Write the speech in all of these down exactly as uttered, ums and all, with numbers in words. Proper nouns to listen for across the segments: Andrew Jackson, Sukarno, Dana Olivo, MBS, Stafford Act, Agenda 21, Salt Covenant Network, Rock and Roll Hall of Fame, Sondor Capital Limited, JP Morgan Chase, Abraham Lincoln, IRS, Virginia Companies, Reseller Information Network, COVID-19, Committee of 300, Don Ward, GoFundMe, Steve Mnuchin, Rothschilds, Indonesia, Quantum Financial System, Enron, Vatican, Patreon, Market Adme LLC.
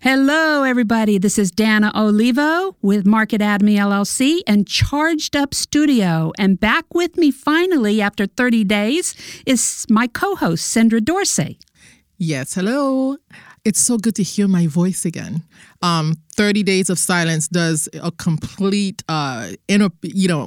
Hello, everybody. This is Dana Olivo with Market Adme L L C and Charged Up Studio. And back with me finally after thirty days is my co-host, Sandra Dorsey. Yes, hello. It's so good to hear my voice again. Um, thirty days of silence does a complete, uh, inner, you know,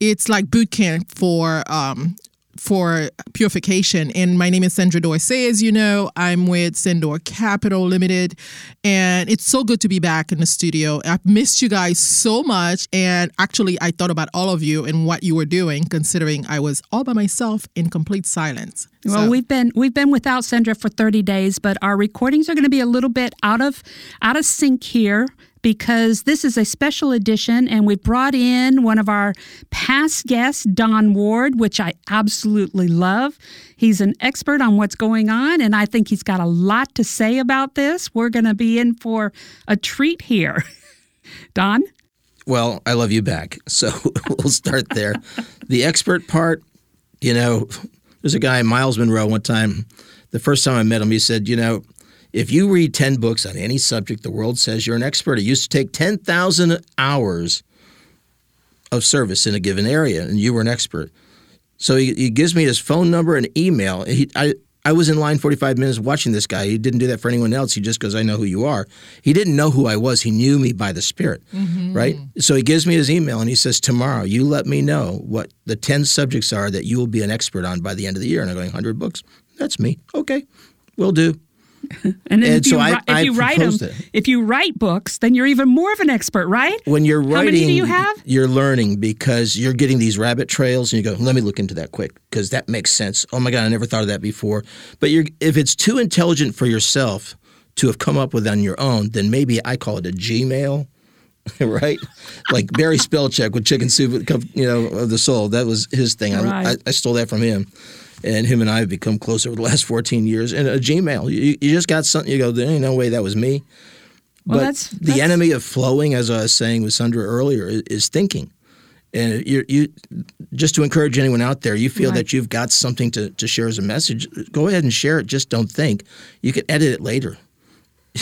it's like boot camp for... Um, for purification. And my name is Sandra Dorsey, as you know. I'm with Sondor Capital Limited. And it's so good to be back in the studio. I've missed you guys so much. And actually, I thought about all of you and what you were doing, considering I was all by myself in complete silence. Well, so. we've been we've been without Sandra for thirty days, but our recordings are going to be a little bit out of out of sync here, because this is a special edition, and we brought in one of our past guests, Don Ward, which I absolutely love. He's an expert on what's going on, and I think he's got a lot to say about this. We're going to be in for a treat here. Don? Well, I love you back, so we'll start there. The expert part, you know, there's a guy, Miles Monroe, one time, the first time I met him, he said, you know, if you read ten books on any subject, the world says you're an expert. It used to take ten thousand hours of service in a given area, and you were an expert. So he, he gives me his phone number and email. He, I, I was in line forty-five minutes watching this guy. He didn't do that for anyone else. He just goes, I know who you are. He didn't know who I was. He knew me by the Spirit, mm-hmm. right? So he gives me his email, and he says, tomorrow, you let me know what the ten subjects are that you will be an expert on by the end of the year. And I'm going, one hundred books? That's me. Okay, will do. And, and if, so you, I, if you write them, it. if you write books, then you're even more of an expert, right? When you're writing, how many do you have? You're learning, because you're getting these rabbit trails, and you go, "Let me look into that quick because that makes sense." Oh my God, I never thought of that before. But you're, if it's too intelligent for yourself to have come up with on your own, then maybe I call it a Gmail, right? Like Barry Spellcheck with Chicken Soup, you know, of the Soul. That was his thing. Right. I, I stole that from him. And him and I have become close over the last fourteen years. And a Gmail, you, you just got something, you go, there ain't no way that was me. Well, but that's, that's... the enemy of flowing, as I was saying with Sandra earlier, is, is thinking. And you, you, just to encourage anyone out there, you feel right. that you've got something to, to share as a message, go ahead and share it. Just don't think. You can edit it later.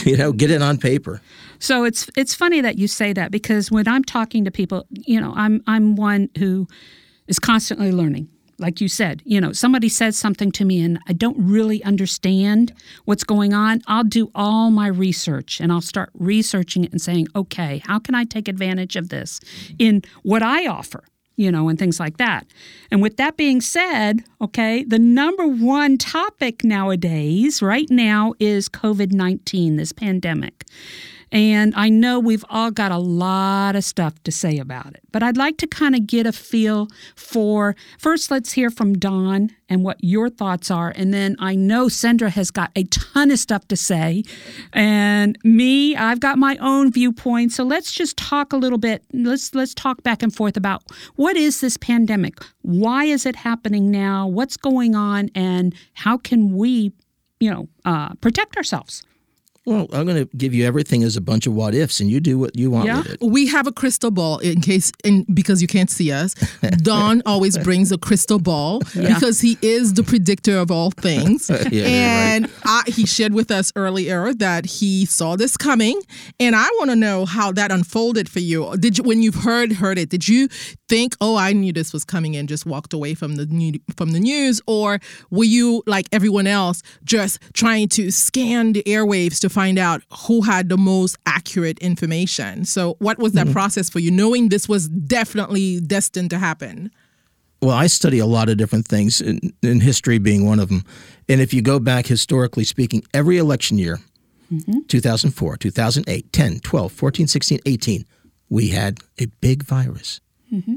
You know, get it on paper. So it's it's funny that you say that, because when I'm talking to people, you know, I'm I'm one who is constantly learning. Like you said, you know, somebody says something to me and I don't really understand what's going on, I'll do all my research and I'll start researching it and saying, okay, how can I take advantage of this in what I offer, you know, and things like that. And with that being said, okay, the number one topic nowadays, right now, is COVID nineteen, this pandemic. And I know we've all got a lot of stuff to say about it, but I'd like to kind of get a feel for, first let's hear from Don and what your thoughts are, and then I know Sandra has got a ton of stuff to say, and me, I've got my own viewpoint, so let's just talk a little bit, let's let's talk back and forth about what is this pandemic, why is it happening now, what's going on, and how can we, you know, uh, protect ourselves? Well, I'm going to give you everything as a bunch of what ifs, and you do what you want yeah. with it. We have a crystal ball in case, in, because you can't see us. Don always brings a crystal ball yeah. because he is the predictor of all things. yeah, and right. I, he shared with us earlier that he saw this coming, and I want to know how that unfolded for you. Did you, when you've heard heard it, did you think, "Oh, I knew this was coming," and just walked away from the new, from the news, or were you like everyone else, just trying to scan the airwaves to find out who had the most accurate information. So what was that mm-hmm. process for you, knowing this was definitely destined to happen? Well, I study a lot of different things, in, in history being one of them. And if you go back, historically speaking, every election year, mm-hmm. two thousand four, two thousand eight, ten, twelve, fourteen, sixteen, eighteen, we had a big virus. Mm-hmm.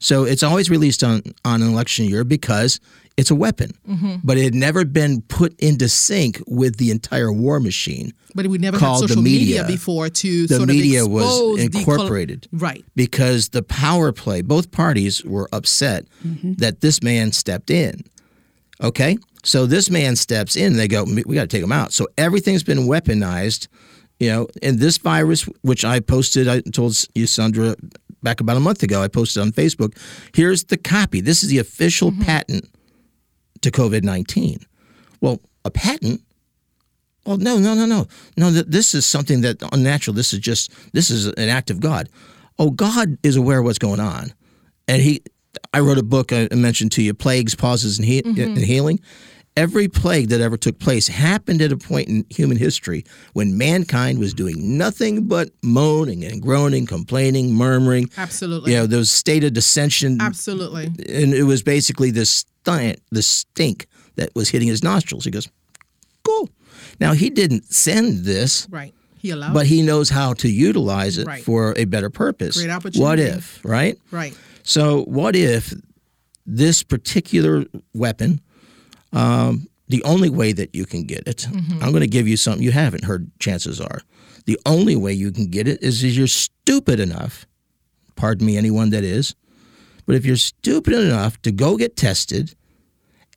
So it's always released on, on an election year because it's a weapon. Mm-hmm. But it had never been put into sync with the entire war machine. But we never had social media. media before to the sort of expose. The media was incorporated. The... Right. Because the power play, both parties were upset mm-hmm. that this man stepped in. Okay? So this man steps in and they go, we got to take him out. So everything's been weaponized. You know, and this virus, which I posted, I told you, Sandra, back about a month ago, I posted on Facebook, here's the copy. This is the official mm-hmm. patent to COVID nineteen. Well, a patent? Well, no, no, no, no. No, th- this is something that's unnatural. This is just, this is an act of God. Oh, God is aware of what's going on. And he, I wrote a book I mentioned to you, Plagues, Pauses, and, he- mm-hmm. and Healing. Every plague that ever took place happened at a point in human history when mankind was doing nothing but moaning and groaning, complaining, murmuring. Absolutely. You know, there was a state of dissension. Absolutely. And it was basically this stink, this stink that was hitting his nostrils. He goes, cool. Now, he didn't send this. Right. He allowed But he knows how to utilize it right. for a better purpose. Great opportunity. What if, right? Right. So what if this particular weapon... Um, the only way that you can get it, mm-hmm. I'm going to give you something you haven't heard, chances are. The only way you can get it is if you're stupid enough, pardon me, anyone that is, but if you're stupid enough to go get tested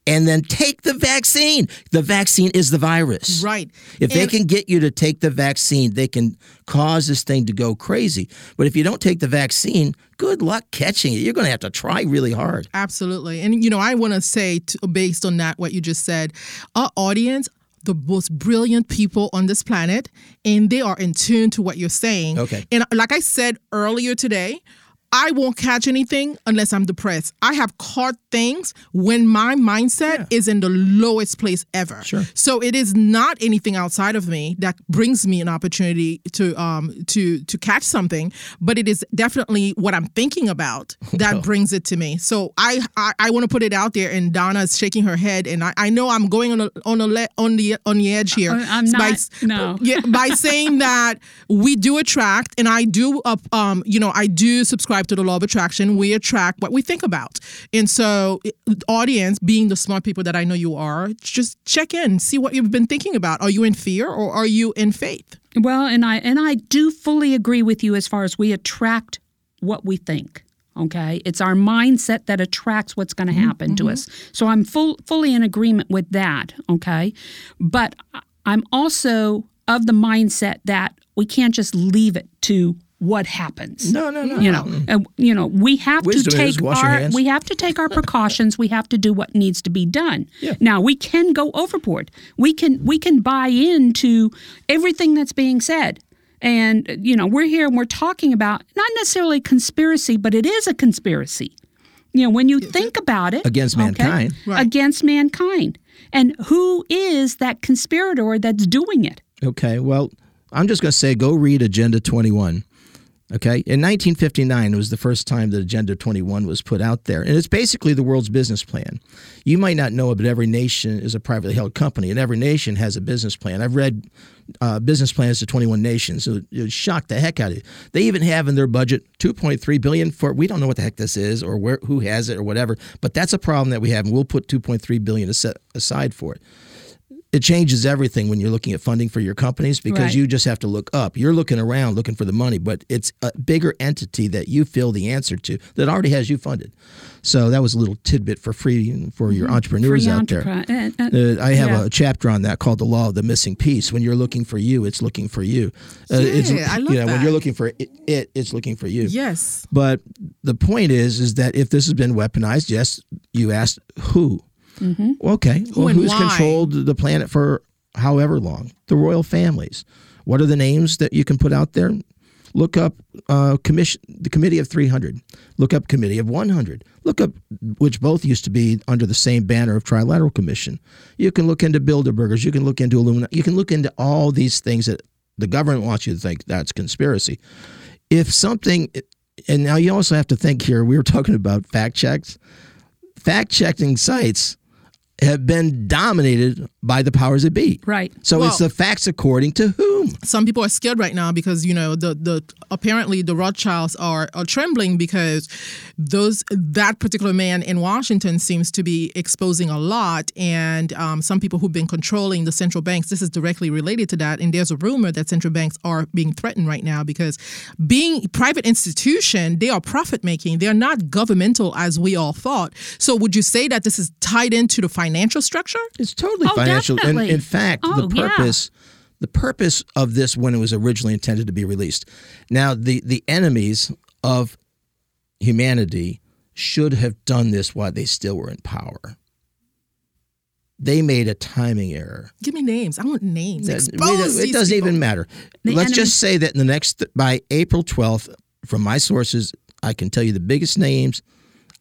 and then take the vaccine. The vaccine is the virus. Right. If and they can get you to take the vaccine, they can cause this thing to go crazy. But if you don't take the vaccine, good luck catching it. You're going to have to try really hard. Absolutely. And, you know, I want to say, to, based on that, what you just said, our audience, the most brilliant people on this planet, and they are in tune to what you're saying. Okay. And like I said earlier today, I won't catch anything unless I'm depressed. I have caught things when my mindset yeah. is in the lowest place ever. Sure. So it is not anything outside of me that brings me an opportunity to um to to catch something, but it is definitely what I'm thinking about that well. brings it to me. So I I, I want to put it out there, and Donna is shaking her head, and I, I know I'm going on a, on a le- on the on the edge here. I'm not. By, no. yeah, by saying that we do attract, and I do uh, um you know I do subscribe to the law of attraction. We attract what we think about. And so, audience, being the smart people that I know you are, just check in, see what you've been thinking about. Are you in fear or are you in faith? Well, and I and I do fully agree with you as far as we attract what we think. Okay, it's our mindset that attracts what's going to happen mm-hmm. to us. So I'm full, fully in agreement with that. Okay, but I'm also of the mindset that we can't just leave it to what happens. No, no, no. You know, no. And, you know, we have Wisdom to take our we have to take our precautions. We have to do what needs to be done. Yeah. Now, we can go overboard. We can we can buy into everything that's being said. And you know, we're here and we're talking about not necessarily conspiracy, but it is a conspiracy. You know, when you think about it, against mankind. Okay, right. Against mankind. And who is that conspirator that's doing it? Okay. Well, I'm just going to say go read Agenda twenty-one. Okay, in nineteen fifty-nine, it was the first time that Agenda twenty-one was put out there. And it's basically the world's business plan. You might not know it, but every nation is a privately held company, and every nation has a business plan. I've read uh, business plans to twenty-one nations. So it shocked the heck out of you. They even have in their budget two point three billion dollars for, we don't know what the heck this is or where, who has it or whatever, but that's a problem that we have, and we'll put two point three billion dollars aside for it. It changes everything when you're looking at funding for your companies, because right. you just have to look up. You're looking around looking for the money, but it's a bigger entity that you feel the answer to that already has you funded. So that was a little tidbit for free for your entrepreneurs free out entrepreneur. there. Uh, uh, I have yeah. a chapter on that called The Law of the Missing Piece. When you're looking for you, it's looking for you. Uh, yeah, it's, I love you know, that. When you're looking for it, it, it's looking for you. Yes. But the point is, is that if this has been weaponized, yes, you asked who. Mm-hmm. Okay, well, who who's why? controlled the planet for however long? The royal families. What are the names that you can put out there? Look up uh, commission, the Committee of three hundred. Look up Committee of one hundred. Look up, which both used to be under the same banner of Trilateral Commission. You can look into Bilderbergers. You can look into Illuminati. You can look into all these things that the government wants you to think that's conspiracy. If something, and now you also have to think here, we were talking about fact checks. Fact-checking sites have been dominated by the powers that be. Right. So well, it's the facts according to whom? Some people are scared right now because, you know, the the apparently the Rothschilds are, are trembling because those that particular man in Washington seems to be exposing a lot. And um, some people who've been controlling the central banks, this is directly related to that. And there's a rumor that central banks are being threatened right now because being private institution, they are profit-making. They're not governmental as we all thought. So would you say that this is tied into the financial Financial structure? It's totally oh, financial. And in, in fact, oh, the purpose yeah. the purpose of this when it was originally intended to be released. Now, the, the enemies of humanity should have done this while they still were in power. They made a timing error. Give me names. I want names. That, Expose it, it doesn't people. even matter. The Let's enemy. just say that in the next by April twelfth, from my sources, I can tell you the biggest names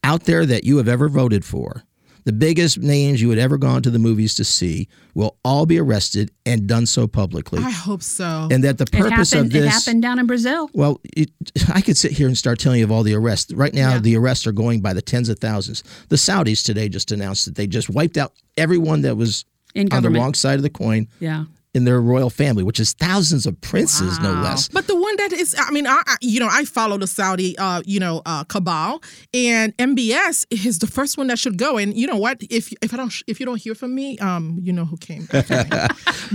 out there that you have ever voted for. The biggest names you had ever gone to the movies to see will all be arrested and done so publicly. I hope so. And that the purpose it happened, of this... It happened down in Brazil. Well, it, I could sit here and start telling you of all the arrests. Right now, yeah. the arrests are going by the tens of thousands. The Saudis today just announced that they just wiped out everyone that was in on the wrong side of the coin. Yeah. In their royal family, which is thousands of princes, wow. no less. But the one that is, I mean, I, I you know, I follow the Saudi, uh, you know, uh, cabal, and M B S is the first one that should go. And you know what? If if I don't, if you don't hear from me, um, you know who came. But yeah.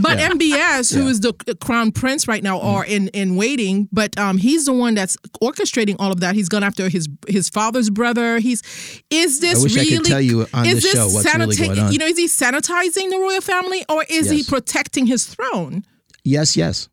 M B S, yeah. who is the crown prince right now, are in, in waiting. But um, he's the one that's orchestrating all of that. He's gone after his his father's brother. He's is this I wish really? I could tell you on is this show what's sanita- really going on. You know, is he sanitizing the royal family, or is yes. he protecting his throne? Yes, yes.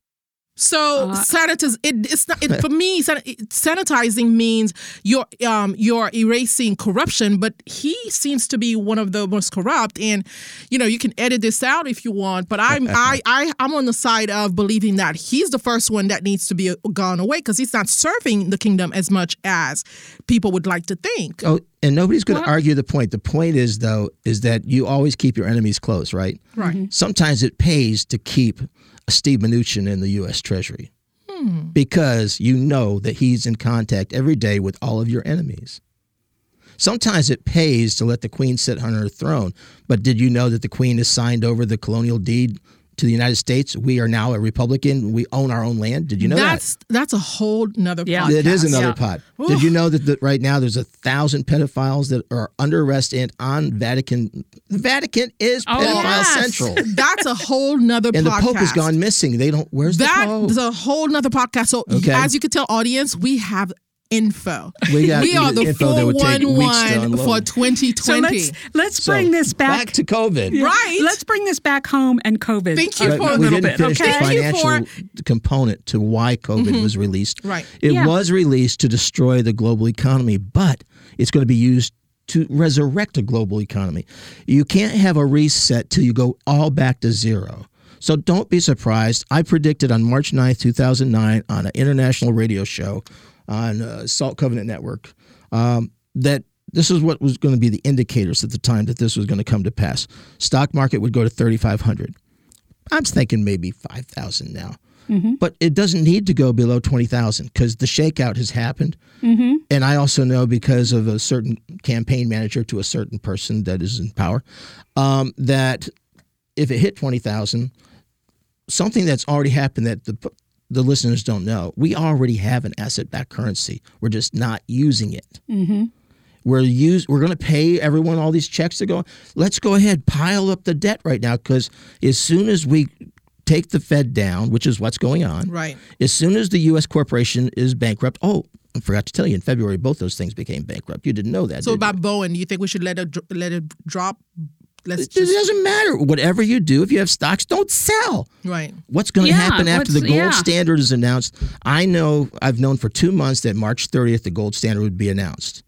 So uh, sanitiz- it, it's not it, for me. San- sanitizing means you're um, you're erasing corruption, but he seems to be one of the most corrupt. And you know you can edit this out if you want, but I'm I, I I'm on the side of believing that he's the first one that needs to be gone away because he's not serving the kingdom as much as people would like to think. Oh, and nobody's going to argue the point. The point is though is that you always keep your enemies close, right? Right. Mm-hmm. Sometimes it pays to keep Steve Mnuchin in the U S Treasury hmm. because you know that he's in contact every day with all of your enemies. Sometimes it pays to let the Queen sit on her throne, but did you know that the Queen has signed over the colonial deed to the United States? We are now a Republican. We own our own land. Did you know that's, that? That's a whole nother yeah. podcast. It is another yeah. pot. Oof. Did you know that the, right now there's a thousand pedophiles that are under arrest and on Vatican? The Vatican is oh, pedophile yes. central. That's a whole nother and podcast. And the Pope has gone missing. They don't, where's that the Pope? That's a whole nother podcast. So okay. as you can tell, audience, we have info. We, got we are the four one one for twenty twenty. So let's, let's bring so this back. Back to COVID. Yeah. Right. Let's bring this back home and COVID. Thank you uh, for a little bit. Okay. The financial for... component to why COVID mm-hmm. was released. Right. It yeah. was released to destroy the global economy, but it's going to be used to resurrect a global economy. You can't have a reset till you go all back to zero. So don't be surprised. I predicted on March ninth, two thousand nine on an international radio show on uh, Salt Covenant Network, um, that this is what was going to be the indicators at the time that this was going to come to pass. Stock market would go to thirty-five hundred. I'm thinking maybe five thousand now. Mm-hmm. But it doesn't need to go below twenty thousand because the shakeout has happened. Mm-hmm. And I also know because of a certain campaign manager to a certain person that is in power, um, that if it hit twenty thousand, something that's already happened that the The listeners don't know, we already have an asset-backed currency. We're just not using it. Mm-hmm. We're use, We're going to pay everyone all these checks to go. Let's go ahead, pile up the debt right now because as soon as we take the Fed down, which is what's going on, right. as soon as the U S corporation is bankrupt, oh, I forgot to tell you, in February, both those things became bankrupt. You didn't know that. So about you? Boeing, do you think we should let it, let it drop? Let's it just... doesn't matter. Whatever you do, if you have stocks, don't sell. Right. What's going to yeah, happen after the gold yeah. standard is announced? I know, I've known for two months that March thirtieth, the gold standard would be announced.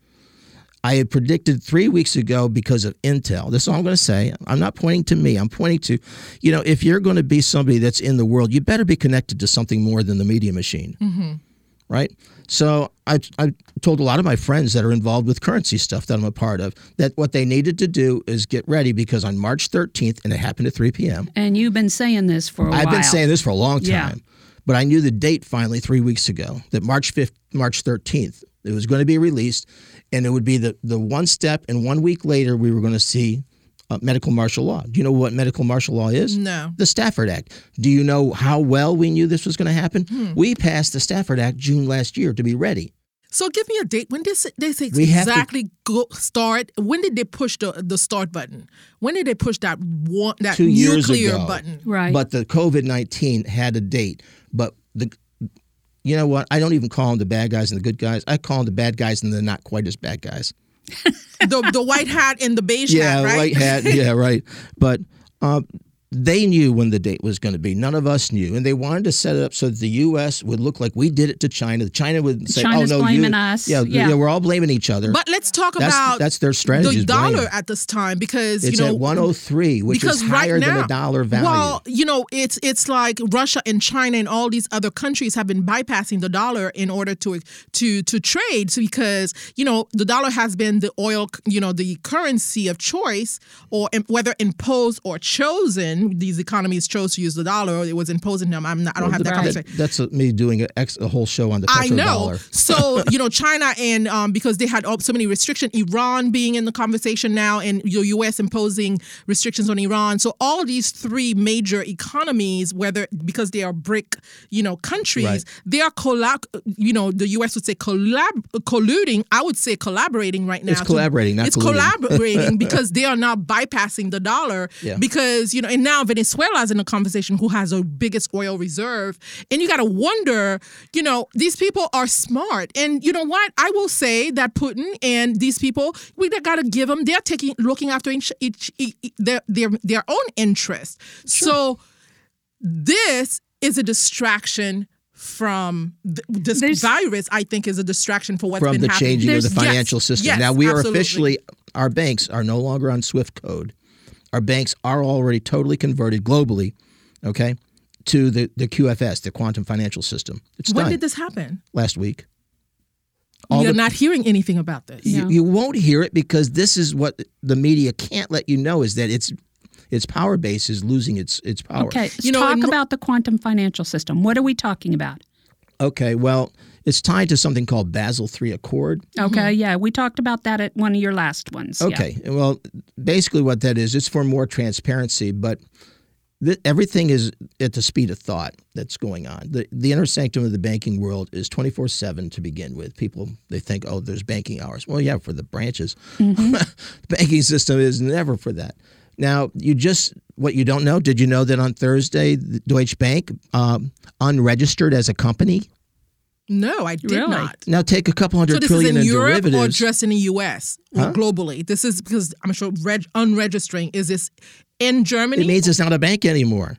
I had predicted three weeks ago because of Intel. That's all I'm going to say. I'm not pointing to me. I'm pointing to, you know, if you're going to be somebody that's in the world, you better be connected to something more than the media machine. Mm-hmm. right? So I, I told a lot of my friends that are involved with currency stuff that I'm a part of that what they needed to do is get ready, because on March thirteenth, and it happened at three p.m. And you've been saying this for a I've while. I've been saying this for a long time. Yeah. But I knew the date finally three weeks ago, that March fifth, March thirteenth, it was going to be released, and it would be the, the one step, and one week later we were going to see uh, medical martial law. Do you know what medical martial law is? No. The Stafford Act. Do you know how well we knew this was going to happen? Hmm. We passed the Stafford Act June last year to be ready. So give me a date. When did they say exactly to, go start? When did they push the, the start button? When did they push that, one, that two nuclear years ago, button? Right. But the COVID nineteen had a date. But the, you know what? I don't even call them the bad guys and the good guys. I call them the bad guys and the not quite as bad guys. the the white hat and the beige yeah, hat, right? Yeah, white hat. Yeah, right. But um, they knew when the date was going to be. None of us knew. And they wanted to set it up so that the U S would look like we did it to China. China would say, China's oh, no, blaming you, us. Yeah, yeah. yeah, we're all blaming each other. But let's talk that's, about that's their strategy, the dollar blame. At this time, because, it's you know. It's at one oh three, which is higher right now, than a dollar value. Well, you know, it's it's like Russia and China and all these other countries have been bypassing the dollar in order to to to trade. So because, you know, the dollar has been the oil, you know, the currency of choice, or whether imposed or chosen. These economies chose to use the dollar. It was imposing them. I'm not, I don't well, have that conversation. That, that's a, me doing a, ex, a whole show on the petrodollar. I know. So, you know, China and um, because they had so many restrictions, Iran being in the conversation now, and the U S imposing restrictions on Iran. So all of these three major economies, whether because they are BRIC, you know, countries, right. they are, collab, you know, the U S would say collab, colluding. I would say collaborating right now. It's collaborating, to, not It's colluding. collaborating because they are now bypassing the dollar yeah. because, you know, and now Venezuela is in a conversation, who has the biggest oil reserve. And you got to wonder, you know, these people are smart. And you know what? I will say that Putin and these people, we got to give them, they're taking, looking after each, each, each, their, their, their own interests. Sure. So this is a distraction from th- this There's, virus, I think, is a distraction for what's been happening. From the changing There's, of the financial yes, system. Yes, now, we absolutely. are officially, our banks are no longer on SWIFT code. Our banks are already totally converted globally, okay, to the, the Q F S, the Quantum Financial System. It's when done. did this happen? Last week. All You're the, not hearing anything about this. You, no. you won't hear it, because this is what the media can't let you know, is that it's its power base is losing its its power. Okay, you know, talk in, about the Quantum Financial System. What are we talking about? Okay, well, it's tied to something called Basel three Accord. Okay, mm-hmm. yeah. We talked about that at one of your last ones. Okay, yeah. well, basically what that is, it's for more transparency, but th- everything is at the speed of thought that's going on. The, the inner sanctum of the banking world is twenty-four seven to begin with. People, they think, oh, there's banking hours. Well, yeah, for the branches. Mm-hmm. The banking system is never for that. Now, you just, what you don't know, did you know that on Thursday, the Deutsche Bank um, unregistered as a company? No, I did really? not. Now take a couple hundred so this trillion is in, in Europe derivatives. Or just in the U S huh? globally. This is because I'm sure reg- unregistering is this in Germany. It means it's not a bank anymore.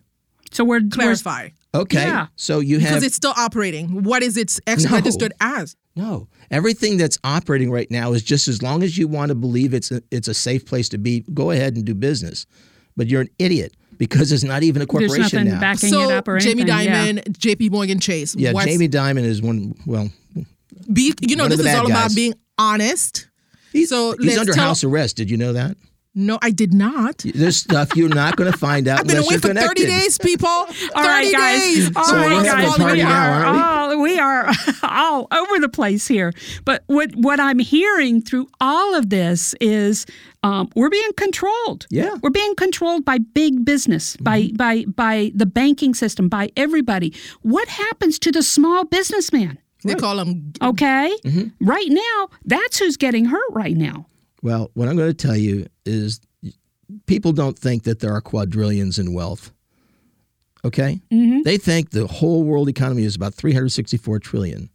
So we're clarify. We're, okay, yeah. so you have because it's still operating. What is it ex- no, registered as? No, everything that's operating right now is just as long as you want to believe it's a, it's a safe place to be. Go ahead and do business, but you're an idiot. Because it's not even a corporation now. There's nothing now. backing so, it up or anything. So Jamie Dimon, yeah. J P Morgan Chase. Yeah, Jamie Dimon is one, well, be, You know, one this is all guys. about being honest. He's, so he's under tell, house arrest. Did you know that? No, I did not. There's stuff you're not going to find out unless you're connected. I've been away for thirty days, people. all right, guys. Days. All so right, guys. We are, now, all, we? we are all over the place here. But what, what I'm hearing through all of this is... Um, we're being controlled. Yeah. We're being controlled by big business, by, mm-hmm. by by the banking system, by everybody. What happens to the small businessman? They right. call him. Okay. Mm-hmm. Right now, that's who's getting hurt right now. Well, what I'm going to tell you is people don't think that there are quadrillions in wealth. Okay? Mm-hmm. They think the whole world economy is about three hundred sixty-four trillion dollars.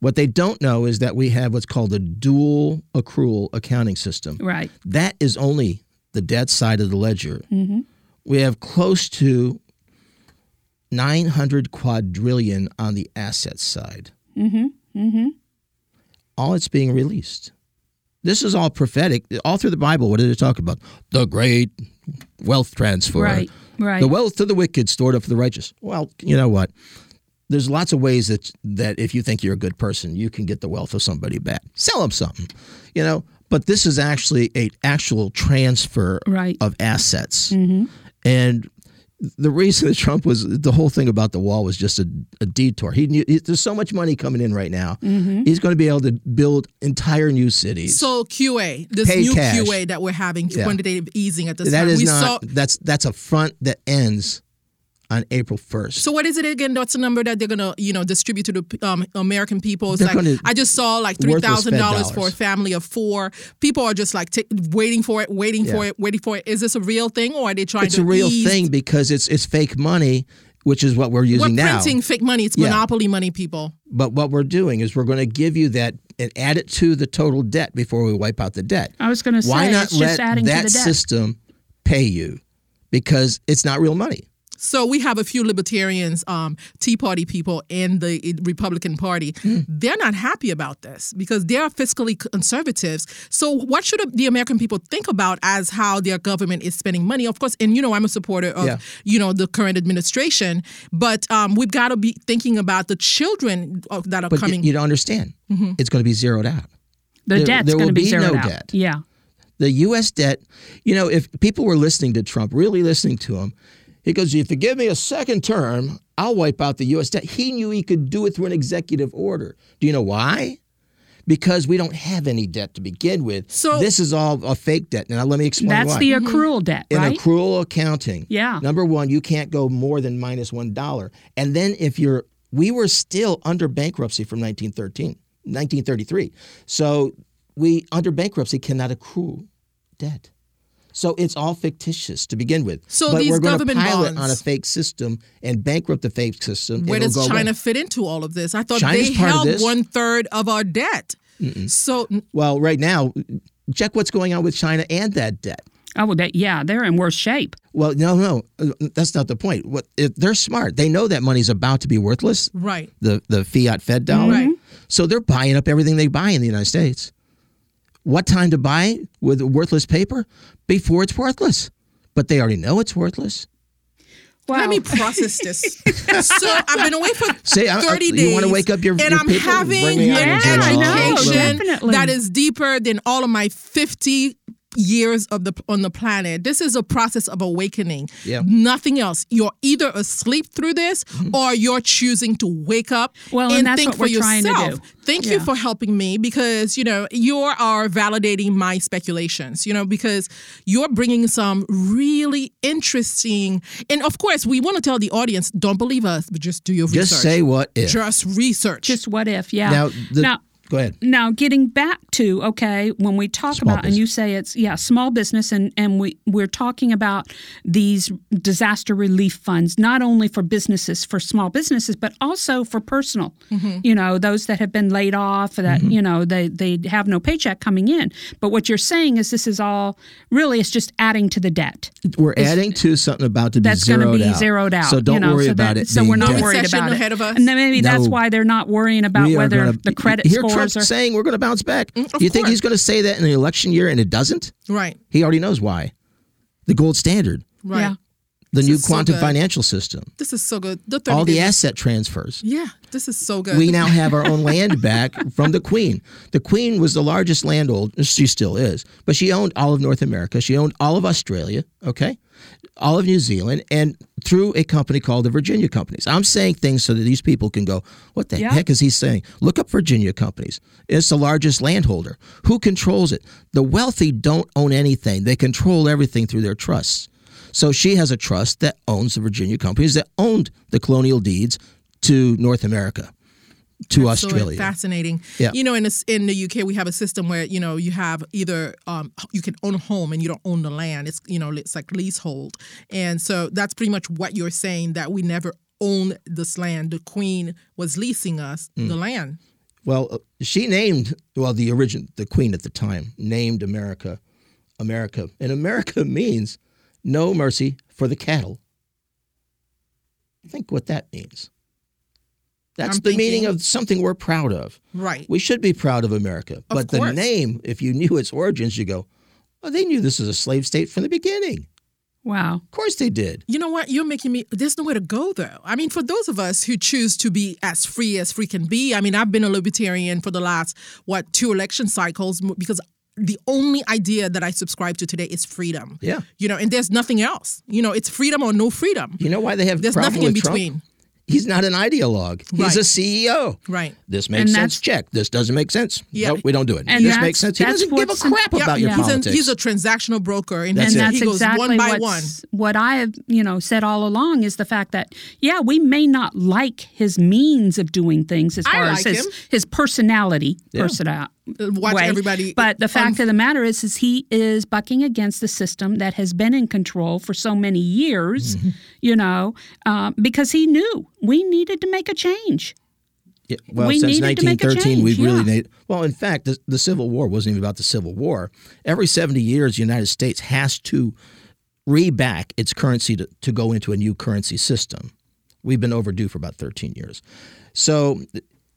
What they don't know is that we have what's called a dual accrual accounting system. Right. That is only the debt side of the ledger. Mm-hmm. We have close to nine hundred quadrillion on the asset side. Mm-hmm. Mm-hmm. All it's being released. This is all prophetic. All through the Bible, what did it talk about? The great wealth transfer. Right, right. The wealth of the wicked stored up for the righteous. Well, you know what? There's lots of ways that that if you think you're a good person, you can get the wealth of somebody back. Sell them something, you know. But this is actually an actual transfer right. of assets. Mm-hmm. And the reason that Trump was, the whole thing about the wall was just a, a detour. He, knew, he There's so much money coming in right now. Mm-hmm. He's going to be able to build entire new cities. So Q A, this new cash. Q A that we're having, yeah. quantitative easing at this that time. Is we not, saw- that's, that's a front that ends on April first. So what is it again? What's the number that they're going to, you know, distribute to the um, American people? It's like, I just saw like three thousand dollars for a family of four. People are just like t- waiting for it, waiting yeah. for it, waiting for it. Is this a real thing or are they trying it's to It's a real ease? thing because it's it's fake money, which is what we're using now. We're printing now. fake money. It's yeah. monopoly money, people. But what we're doing is we're going to give you that and add it to the total debt before we wipe out the debt. I was going to say, Why not it's let just adding that to the debt. System pay you? Because it's not real money. So we have a few libertarians, um, Tea Party people in the Republican Party. Mm. They're not happy about this because they are fiscally conservatives. So what should the American people think about as how their government is spending money? Of course, and you know I'm a supporter of yeah. you know the current administration, but um, we've got to be thinking about the children that are but coming. You don't understand. Mm-hmm. It's going to be zeroed out. The there, debt's going to be, be zeroed no out. Debt. Yeah. The U S debt. You know, if people were listening to Trump, really listening to him. He goes, if you give me a second term, I'll wipe out the U S debt. He knew he could do it through an executive order. Do you know why? Because we don't have any debt to begin with. So this is all a fake debt. Now, let me explain that's why. That's the accrual debt, right? In accrual accounting. Yeah. Number one, you can't go more than minus one dollar. And then if you're – we were still under bankruptcy from nineteen thirteen, nineteen thirty-three. So we, under bankruptcy, cannot accrue debt. So it's all fictitious to begin with. So but these we're going to pilot bonds, on a fake system and bankrupt the fake system. Where does China away. fit into all of this? I thought China's they held one third of our debt. Mm-mm. So well, right now, check what's going on with China and that debt. Oh, that yeah, they're in worse shape. Well, no, no, that's not the point. What if they're smart. They know that money's about to be worthless. Right. The the fiat Fed dollar. Right. So they're buying up everything they buy in the United States. What time to buy with worthless paper? Before it's worthless. But they already know it's worthless. Wow. Let me process this. So I've been away for See, I, thirty I, days. You want to wake up your, and your I'm people? And I'm having yeah, an education know, that is deeper than all of my fifty years of the on the planet. This is a process of awakening. Yeah. Nothing else. You're either asleep through this mm-hmm. or you're choosing to wake up well, and, and that's think what for we're yourself. Trying to do. Thank yeah. you for helping me because, you know, you are validating my speculations, you know, because you're bringing some really interesting. And of course, we want to tell the audience, don't believe us, but just do your just research. Just say what if. Just research. Just what if, yeah. Now, the, now Go ahead. Now, getting back to, okay, when we talk small about, business. And you say it's, yeah, small business, and, and we, we're talking about these disaster relief funds, not only for businesses, for small businesses, but also for personal, mm-hmm. you know, those that have been laid off, that, mm-hmm. you know, they, they have no paycheck coming in. But what you're saying is this is all, really, it's just adding to the debt. We're it's, adding to something about to be that's zeroed gonna be out. That's going to be zeroed out. So don't you know, worry so about that, it. So we're not debt. worried about ahead it. Of us. And then maybe no. that's why they're not worrying about we whether gonna, the credit score. Trump's saying we're going to bounce back. Of you think course. He's going to say that in the election year and it doesn't? Right. He already knows why. The gold standard. Right. Yeah. The this new quantum so financial system. This is so good. The All days. The asset transfers. Yeah. This is so good. We now have our own land back from the Queen. The Queen was the largest landholder. She still is. But she owned all of North America. She owned all of Australia. Okay. All of New Zealand, and through a company called the Virginia Companies. I'm saying things so that these people can go, what the yeah. heck is he saying? Look up Virginia Companies. It's the largest landholder. Who controls it? The wealthy don't own anything. They control everything through their trusts. So she has a trust that owns the Virginia Companies that owned the colonial deeds to North America. To That's Australia. So fascinating. Yeah. You know, in this, in the U K, we have a system where, you know, you have either um, you can own a home and you don't own the land. It's, you know, it's like leasehold. And so that's pretty much what you're saying, that we never owned this land. The Queen was leasing us mm. the land. Well, she named, well, the origin, the Queen at the time named America, America. And America means no mercy for the cattle. Think what that means. That's I'm the thinking, meaning of something we're proud of. Right. We should be proud of America. Of but course. The name, if you knew its origins, you go, well, they knew this was a slave state from the beginning. Wow. Of course they did. You know what? You're making me, there's nowhere to go though. I mean, for those of us who choose to be as free as free can be, I mean, I've been a libertarian for the last, what, two election cycles because the only idea that I subscribe to today is freedom. Yeah. You know, and there's nothing else. You know, it's freedom or no freedom. You know why they have there's nothing in between. Trump? He's not an ideologue. He's right. a C E O. Right. This makes and sense. Check. This doesn't make sense. Yeah. Nope, we don't do it. And this makes sense. He doesn't give a crap yeah, about yeah. your he's politics. An, he's a transactional broker. And, that's and that's he goes exactly one by one. What I have you know, said all along is the fact that, yeah, we may not like his means of doing things as far like as his, his personality. Yeah. Personality. Watch way. Everybody. But the fact um, of the matter is, is he is bucking against the system that has been in control for so many years, mm-hmm. you know, uh, because he knew we needed to make a change. Yeah, well, we since nineteen thirteen, we've yeah. really made. Well, in fact, the, the Civil War wasn't even about the Civil War. Every seventy years, the United States has to reback its currency to, to go into a new currency system. We've been overdue for about thirteen years. So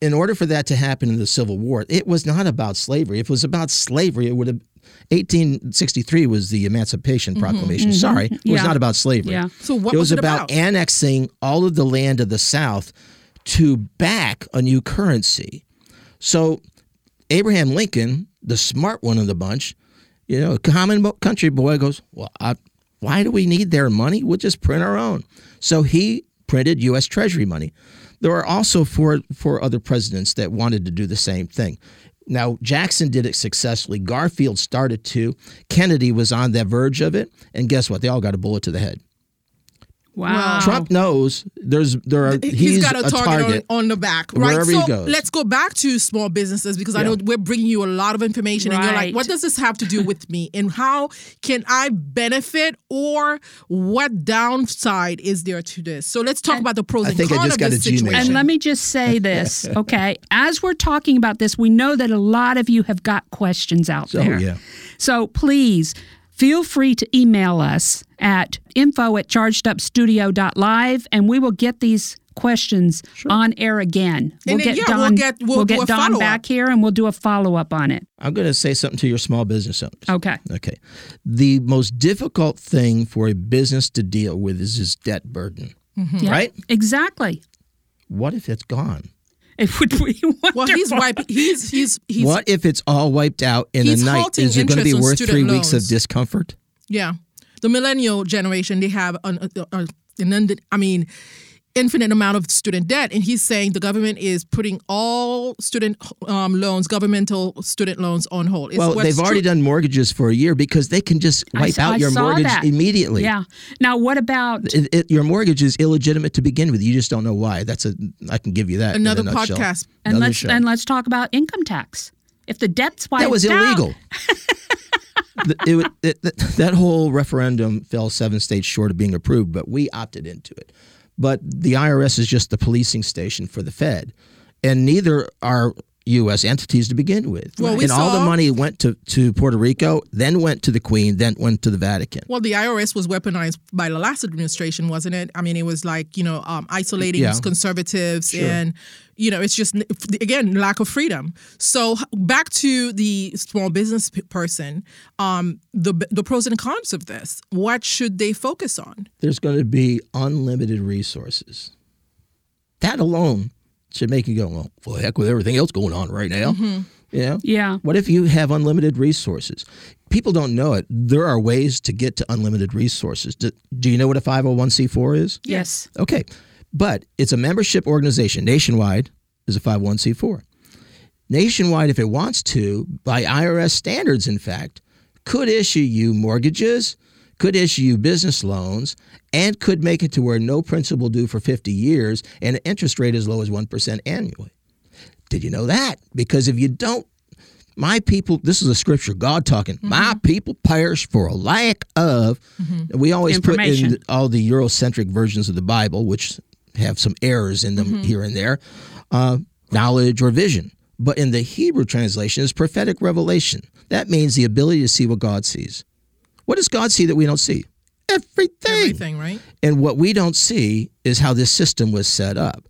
in order for that to happen in the Civil War, it was not about slavery. If it was about slavery, it would have eighteen sixty-three was the Emancipation Proclamation. Mm-hmm, mm-hmm. Sorry, it yeah. was not about slavery. Yeah. So what it was, was it about? About annexing all of the land of the South to back a new currency. So Abraham Lincoln, the smart one of the bunch, you know, a common country boy goes, well, I, why do we need their money? We'll just print our own. So he printed U S Treasury money. There are also four, four other presidents that wanted to do the same thing. Now, Jackson did it successfully. Garfield started to. Kennedy was on the verge of it. And guess what? They all got a bullet to the head. Wow. Trump knows there's there are he's, he's got a, a target, target on, on the back, right? Wherever so he goes. Let's go back to small businesses because yeah. I know we're bringing you a lot of information, right. and you're like, what does this have to do with me, and how can I benefit, or what downside is there to this? So let's talk and, about the pros and cons of this situation. And let me just say this, okay? As we're talking about this, we know that a lot of you have got questions out so, there, yeah. so please. Feel free to email us at info at charged up studio dot live, and we will get these questions sure. on air again. We'll, then, get yeah, Don, we'll get, we'll we'll get Don back here, and we'll do a follow-up on it. I'm going to say something to your small business owners. Okay. Okay. The most difficult thing for a business to deal with is its debt burden, mm-hmm. yeah, right? Exactly. What if it's gone? It would be wonderful. Well, he's wiping. He's, he's, he's, what if it's all wiped out in a night? Is it going to be worth three loans. Weeks of discomfort? Yeah. The millennial generation, they have an, an, an I mean, infinite amount of student debt. And he's saying the government is putting all student um, loans, governmental student loans on hold. It's well, they've true. already done mortgages for a year because they can just wipe saw, out your mortgage that. immediately. Yeah. Now, what about It, it, your mortgage is illegitimate to begin with. You just don't know why. That's a. I can give you that. Another podcast. And another let's show. and let's talk about income tax. If the debt's wiped out. That was illegal. the, it, it, the, that whole referendum fell seven states short of being approved, but we opted into it. But the I R S is just the policing station for the Fed. And neither are U S entities to begin with. Well, we and saw, all the money went to, to Puerto Rico, then went to the Queen, then went to the Vatican. Well, the I R S was weaponized by the last administration, wasn't it? I mean, it was like, you know, um, isolating yeah. conservatives sure. and, you know, it's just, again, lack of freedom. So back to the small business person, um, the the pros and cons of this. What should they focus on? There's going to be unlimited resources. That alone should make you go, well, well, heck with everything else going on right now. Mm-hmm. You know? Yeah. What if you have unlimited resources? People don't know it. There are ways to get to unlimited resources. Do, do you know what a five oh one c four is? Yes. Okay. But it's a membership organization. Nationwide is a five oh one c four. Nationwide, if it wants to, by I R S standards, in fact, could issue you mortgages, could issue you business loans, and could make it to where no principal due for fifty years and an interest rate as low as one percent annually. Did you know that? Because if you don't, my people, this is a scripture, God talking, mm-hmm. my people perish for a lack of, mm-hmm. we always put in all the Eurocentric versions of the Bible, which have some errors in them mm-hmm. here and there, uh, knowledge or vision. But in the Hebrew translation, it's prophetic revelation. That means the ability to see what God sees. What does God see that we don't see? Everything. Everything, right? And what we don't see is how this system was set up.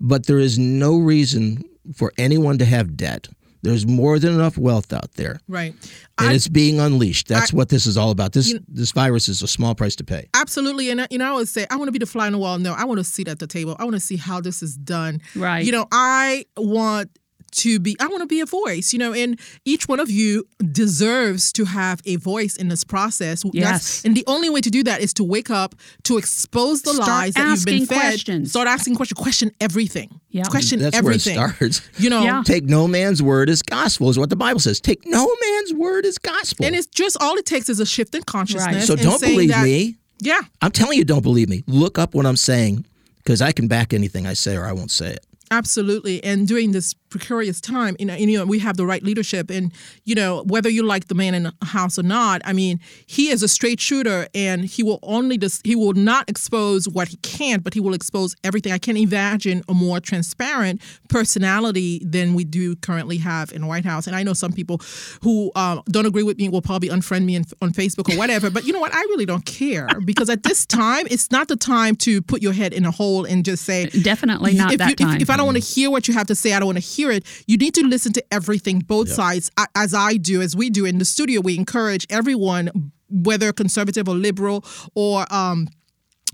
But there is no reason for anyone to have debt. There's more than enough wealth out there. Right. And I, it's being unleashed. That's I, what this is all about. This you, this virus is a small price to pay. Absolutely. And, you know, I would say I want to be the fly on the wall. No, I want to sit at the table. I want to see how this is done. Right. You know, I want to be, I want to be a voice, you know, and each one of you deserves to have a voice in this process. Yes. That's, and the only way to do that is to wake up, to expose the start lies that you've been fed. Questions. Start asking questions. Question everything. Yeah. Question That's everything. That's where it starts. You know, yeah. Take no man's word as gospel is what the Bible says. Take no man's word as gospel. And it's just, all it takes is a shift in consciousness. Right. So don't believe that, me. Yeah. I'm telling you, don't believe me. Look up what I'm saying, because I can back anything I say or I won't say it. Absolutely. And during this precarious time, you know, and, you know, we have the right leadership. And, you know, whether you like the man in the house or not, I mean, he is a straight shooter, and he will only dis- he will not expose what he can't, but he will expose everything. I can't imagine a more transparent personality than we do currently have in the White House. And I know some people who uh, don't agree with me will probably unfriend me in, on Facebook or whatever. But you know what? I really don't care, because at this time, it's not the time to put your head in a hole and just say. Definitely not that you, time. If, if I don't want to hear what you have to say, I don't want to hear. Hear it. You need to listen to everything, both yep. sides, as I do, as we do in the studio. We encourage everyone, whether conservative or liberal or, um,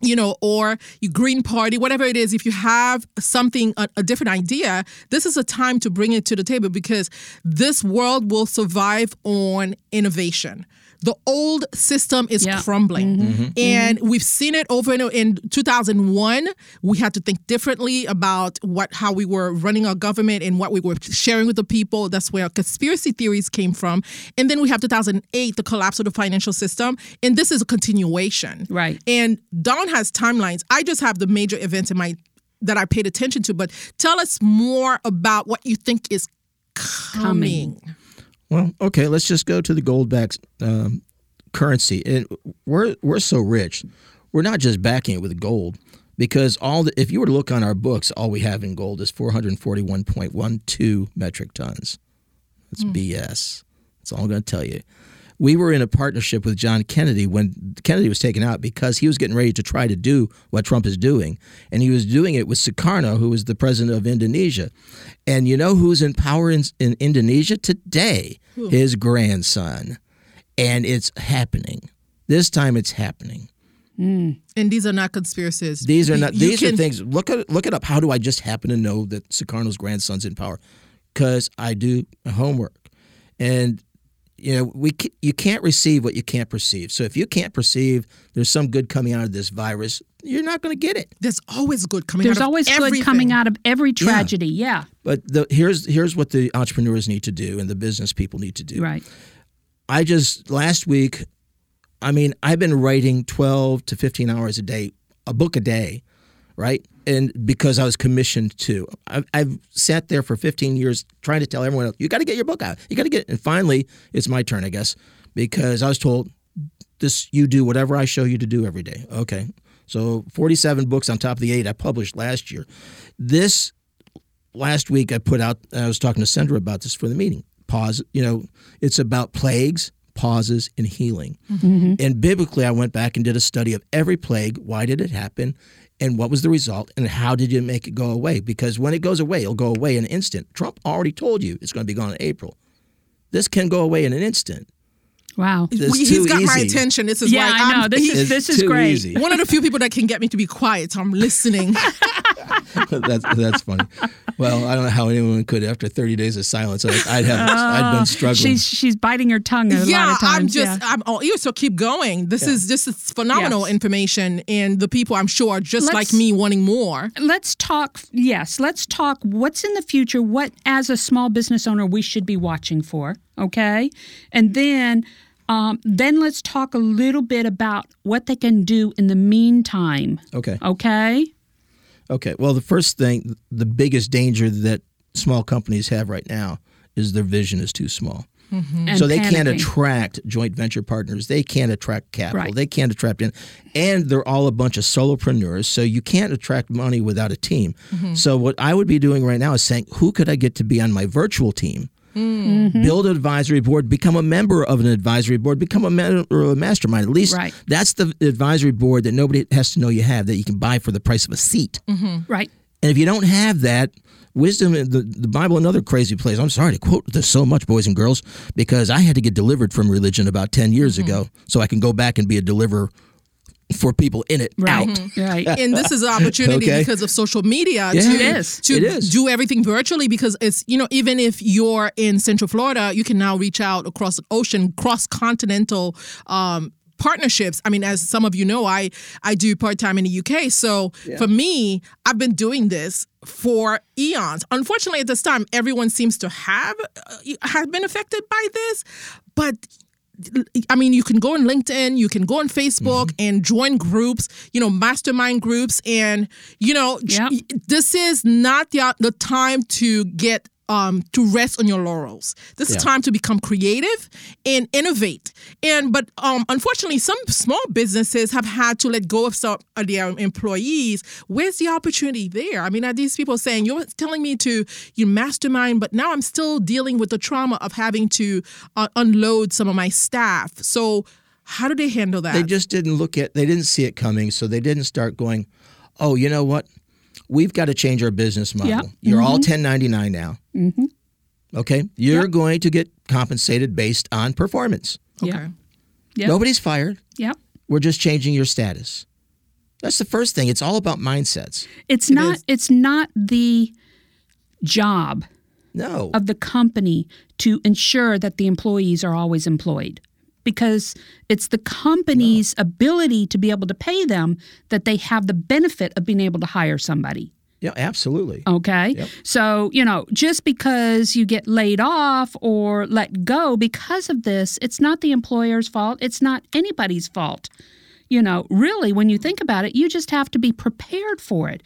you know, or your Green Party, whatever it is. If you have something, a, a different idea, this is a time to bring it to the table, because this world will survive on innovation. The old system is yeah. crumbling. Mm-hmm. Mm-hmm. And we've seen it over and over. In two thousand one, we had to think differently about what how we were running our government and what we were sharing with the people. That's where conspiracy theories came from. And then we have two thousand eight, the collapse of the financial system. And this is a continuation. Right. And Don has timelines. I just have the major events in my that I paid attention to. But tell us more about what you think is coming. coming. Well, okay, let's just go to the gold-backed um, currency. And we're we're so rich. We're not just backing it with gold, because all the, if you were to look on our books, all we have in gold is four hundred forty-one point one two metric tons. That's mm. B S. That's all I'm going to tell you. We were in a partnership with John Kennedy when Kennedy was taken out, because he was getting ready to try to do what Trump is doing. And he was doing it with Sukarno, who was the president of Indonesia. And you know who's in power in, in Indonesia today? Ooh. His grandson. And it's happening. This time it's happening. Mm. And these are not conspiracies. These are not. You, you these can... are things. Look at look it up. How do I just happen to know that Sukarno's grandson's in power? Because I do homework. And you know, we you can't receive what you can't perceive. So if you can't perceive there's some good coming out of this virus, you're not going to get it. There's always good coming there's out of everything. There's always good coming out of every tragedy, yeah. yeah. But the, here's here's what the entrepreneurs need to do and the business people need to do. Right. I just, last week, I mean, I've been writing twelve to fifteen hours a day, a book a day, right? And because I was commissioned to. I've, I've sat there for fifteen years trying to tell everyone else, you got to get your book out. You got to get it. And finally, it's my turn, I guess, because I was told, this, you do whatever I show you to do every day. Okay. So forty-seven books on top of the eight I published last year. This last week I put out, I was talking to Sandra about this for the meeting. Pause, you know, it's about plagues, pauses, and healing. Mm-hmm. And biblically, I went back and did a study of every plague. Why did it happen? And what was the result? And how did you make it go away? Because when it goes away, it'll go away in an instant. Trump already told you it's going to be gone in April. This can go away in an instant. Wow. This He's got easy. My attention. This is yeah, why I'm, I know. This is, this is great. Easy. One of the few people that can get me to be quiet, so I'm listening. that's that's funny. Well, I don't know how anyone could after thirty days of silence. I'd, I'd have uh, I'd been struggling. She's she's biting her tongue a yeah, lot of times. I'm just, yeah, I'm all ears. So keep going. This yeah. is this is phenomenal yes. information, and the people I'm sure are just let's, like me, wanting more. Let's talk. Yes, let's talk. What's in the future? What as a small business owner we should be watching for? Okay, and then. Um, then let's talk a little bit about what they can do in the meantime. Okay. Okay? Okay. Well, the first thing, the biggest danger that small companies have right now is their vision is too small. Mm-hmm. So they panicking. Can't attract joint venture partners. They can't attract capital. Right. They can't attract in. And they're all a bunch of solopreneurs, so you can't attract money without a team. Mm-hmm. So what I would be doing right now is saying, who could I get to be on my virtual team? Mm-hmm. Build an advisory board, become a member of an advisory board, become a member of a mastermind. At least right. that's the advisory board that nobody has to know you have, that you can buy for the price of a seat. Mm-hmm. Right. And if you don't have that, Wisdom, the, the Bible, another crazy place. I'm sorry to quote this so much, boys and girls, because I had to get delivered from religion about ten years mm-hmm. ago so I can go back and be a deliverer for people in it, right. out. Mm-hmm. Right. And this is an opportunity okay. because of social media yeah, to, it is. to it is. do everything virtually, because it's, you know, even if you're in Central Florida, you can now reach out across the ocean, cross-continental um, partnerships. I mean, as some of you know, I, I do part-time in the U K. So yeah. for me, I've been doing this for eons. Unfortunately, at this time, everyone seems to have, uh, have been affected by this, but I mean, you can go on LinkedIn, you can go on Facebook mm-hmm. and join groups, you know, mastermind groups. And, you know, yep. this is not the, the time to get um, to rest on your laurels. This yeah. is time to become creative and innovate. And but um, unfortunately, some small businesses have had to let go of some of their employees. Where's the opportunity there? I mean, are these people saying, you're telling me to you mastermind, but now I'm still dealing with the trauma of having to uh, unload some of my staff. So how do they handle that? They just didn't look at, they didn't see it coming. So they didn't start going, oh, you know what? We've got to change our business model. Yep. You're mm-hmm. all ten ninety-nine now. Mm-hmm. Okay? You're yep. going to get compensated based on performance. Okay. Yep. Nobody's fired. Yep. We're just changing your status. That's the first thing. It's all about mindsets. It's it not is. It's not the job no. of the company to ensure that the employees are always employed, because it's the company's no. ability to be able to pay them that they have the benefit of being able to hire somebody. Yeah, absolutely. Okay. Yep. So, you know, just because you get laid off or let go because of this, it's not the employer's fault. It's not anybody's fault. You know, really, when you think about it, you just have to be prepared for it.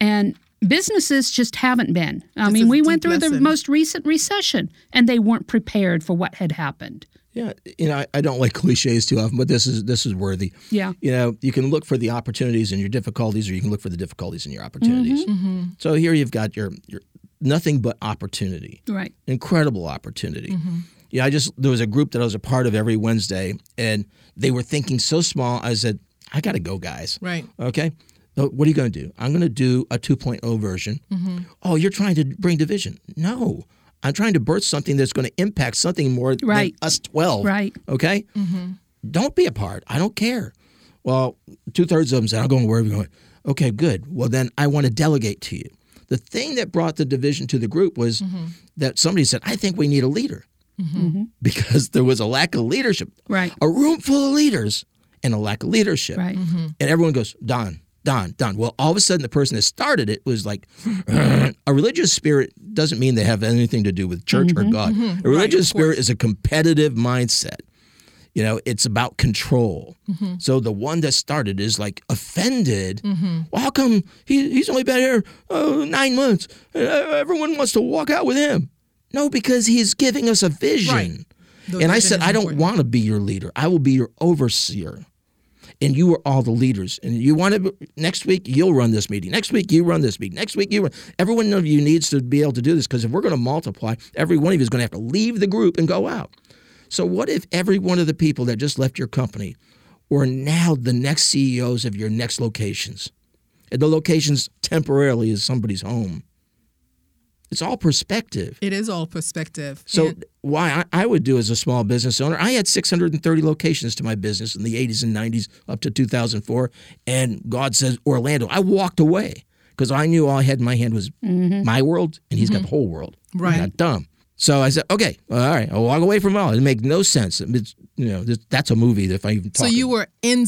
And businesses just haven't been. I this mean, we went through lesson. the most recent recession, and they weren't prepared for what had happened. Yeah, you know, I, I don't like cliches too often, but this is this is worthy. Yeah. You know, you can look for the opportunities in your difficulties, or you can look for the difficulties in your opportunities. Mm-hmm. Mm-hmm. So here you've got your, your nothing but opportunity. Right. Incredible opportunity. Mm-hmm. Yeah, I just there was a group that I was a part of every Wednesday, and they were thinking so small. I said, I got to go, guys. Right. Okay? So what are you going to do? I'm going to do a two point oh version. Mm-hmm. Oh, you're trying to bring division. No. I'm trying to birth something that's going to impact something more right. than us twelve. Right. Okay? Mm-hmm. Don't be a part. I don't care. Well, two-thirds of them said, I'm going wherever you're going. Okay, good. Well, then I want to delegate to you. The thing that brought the division to the group was mm-hmm. that somebody said, I think we need a leader mm-hmm. because there was a lack of leadership. Right. A room full of leaders and a lack of leadership. Right. Mm-hmm. And everyone goes, Don. Don, Don. Well, all of a sudden, the person that started it was like, a religious spirit doesn't mean they have anything to do with church mm-hmm, or God. Mm-hmm, a religious right, spirit is a competitive mindset. You know, it's about control. Mm-hmm. So the one that started is like offended. Mm-hmm. Well, how come he, he's only been here oh, nine months? Everyone wants to walk out with him. No, because he's giving us a vision. Right. And I said, I don't want to be your leader. I will be your overseer. And you were all the leaders. And you want to, next week, you'll run this meeting. Next week, you run this meeting. Next week, you run. Every one of you needs to be able to do this, because if we're going to multiply, every one of you is going to have to leave the group and go out. So what if every one of the people that just left your company were now the next C E Os of your next locations? And the locations temporarily is somebody's home. It's all perspective. It is all perspective. So and- why I, I would do as a small business owner, I had six hundred thirty locations to my business in the eighties and nineties up to two thousand four. And God says, Orlando, I walked away because I knew all I had in my hand was mm-hmm. my world, and he's mm-hmm. got the whole world. Right. Not dumb. So I said, okay, well, all right, I'll walk away from all. It makes no sense. It's, you know, that's a movie that if I even talk. So you were in.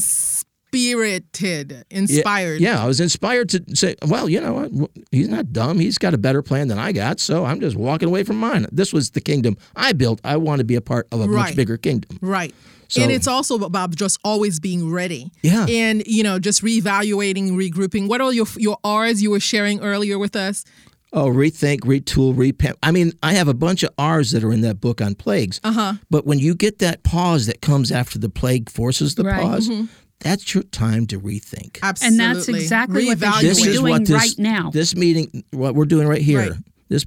Spirited, inspired. Yeah, yeah, I was inspired to say, well, you know what? He's not dumb. He's got a better plan than I got, so I'm just walking away from mine. This was the kingdom I built. I want to be a part of a right. much bigger kingdom. Right. So, and it's also about just always being ready. Yeah. And, you know, just reevaluating, regrouping. What are your, your R's you were sharing earlier with us? Oh, rethink, retool, repent. I mean, I have a bunch of R's that are in that book on plagues. Uh-huh. But when you get that pause that comes after the plague forces the right. pause, mm-hmm. that's your time to rethink. Absolutely. And that's exactly what we're doing this, right now. This meeting, what we're doing right here, right. This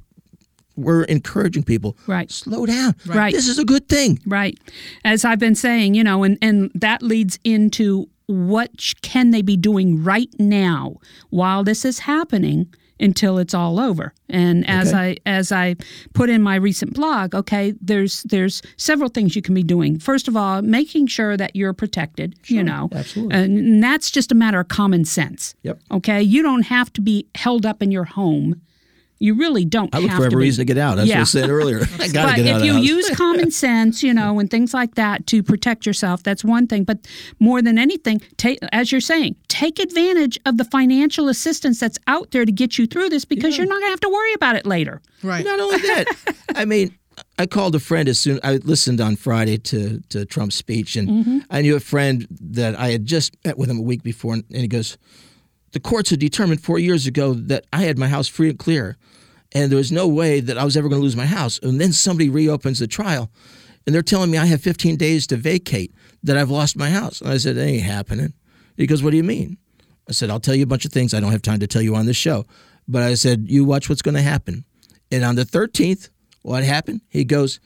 we're encouraging people, right. slow down. Right. This is a good thing. Right. As I've been saying, you know, and, and that leads into what can they be doing right now while this is happening until it's all over. And as okay. I as I put in my recent blog, okay, there's there's several things you can be doing. First of all, making sure that you're protected, sure, you know. Absolutely. And that's just a matter of common sense. Yep. Okay? You don't have to be held up in your home. You really don't have to be. I look for every reason to get out. That's yeah. what I said earlier. I got to get out of the house. But if you use common sense, you know, and things like that to protect yourself, that's one thing. But more than anything, take, as you're saying, take advantage of the financial assistance that's out there to get you through this, because yeah. you're not going to have to worry about it later. Right. Not only that, I mean, I called a friend as soon, I listened on Friday to, to Trump's speech, and mm-hmm. I knew a friend that I had just met with him a week before, and he goes, the courts had determined four years ago that I had my house free and clear, and there was no way that I was ever going to lose my house. And then somebody reopens the trial, and they're telling me I have fifteen days to vacate, that I've lost my house. And I said, that ain't happening. He goes, what do you mean? I said, I'll tell you a bunch of things I don't have time to tell you on this show. But I said, you watch what's going to happen. And on the thirteenth, what happened? He goes,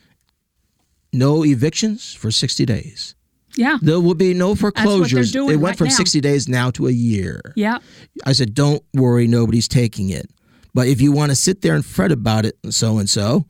no evictions for sixty days. Yeah. There will be no foreclosures. That's what they're doing. It went right from now. sixty days now to a year. Yeah. I said, don't worry, nobody's taking it. But if you want to sit there and fret about it and so-and-so,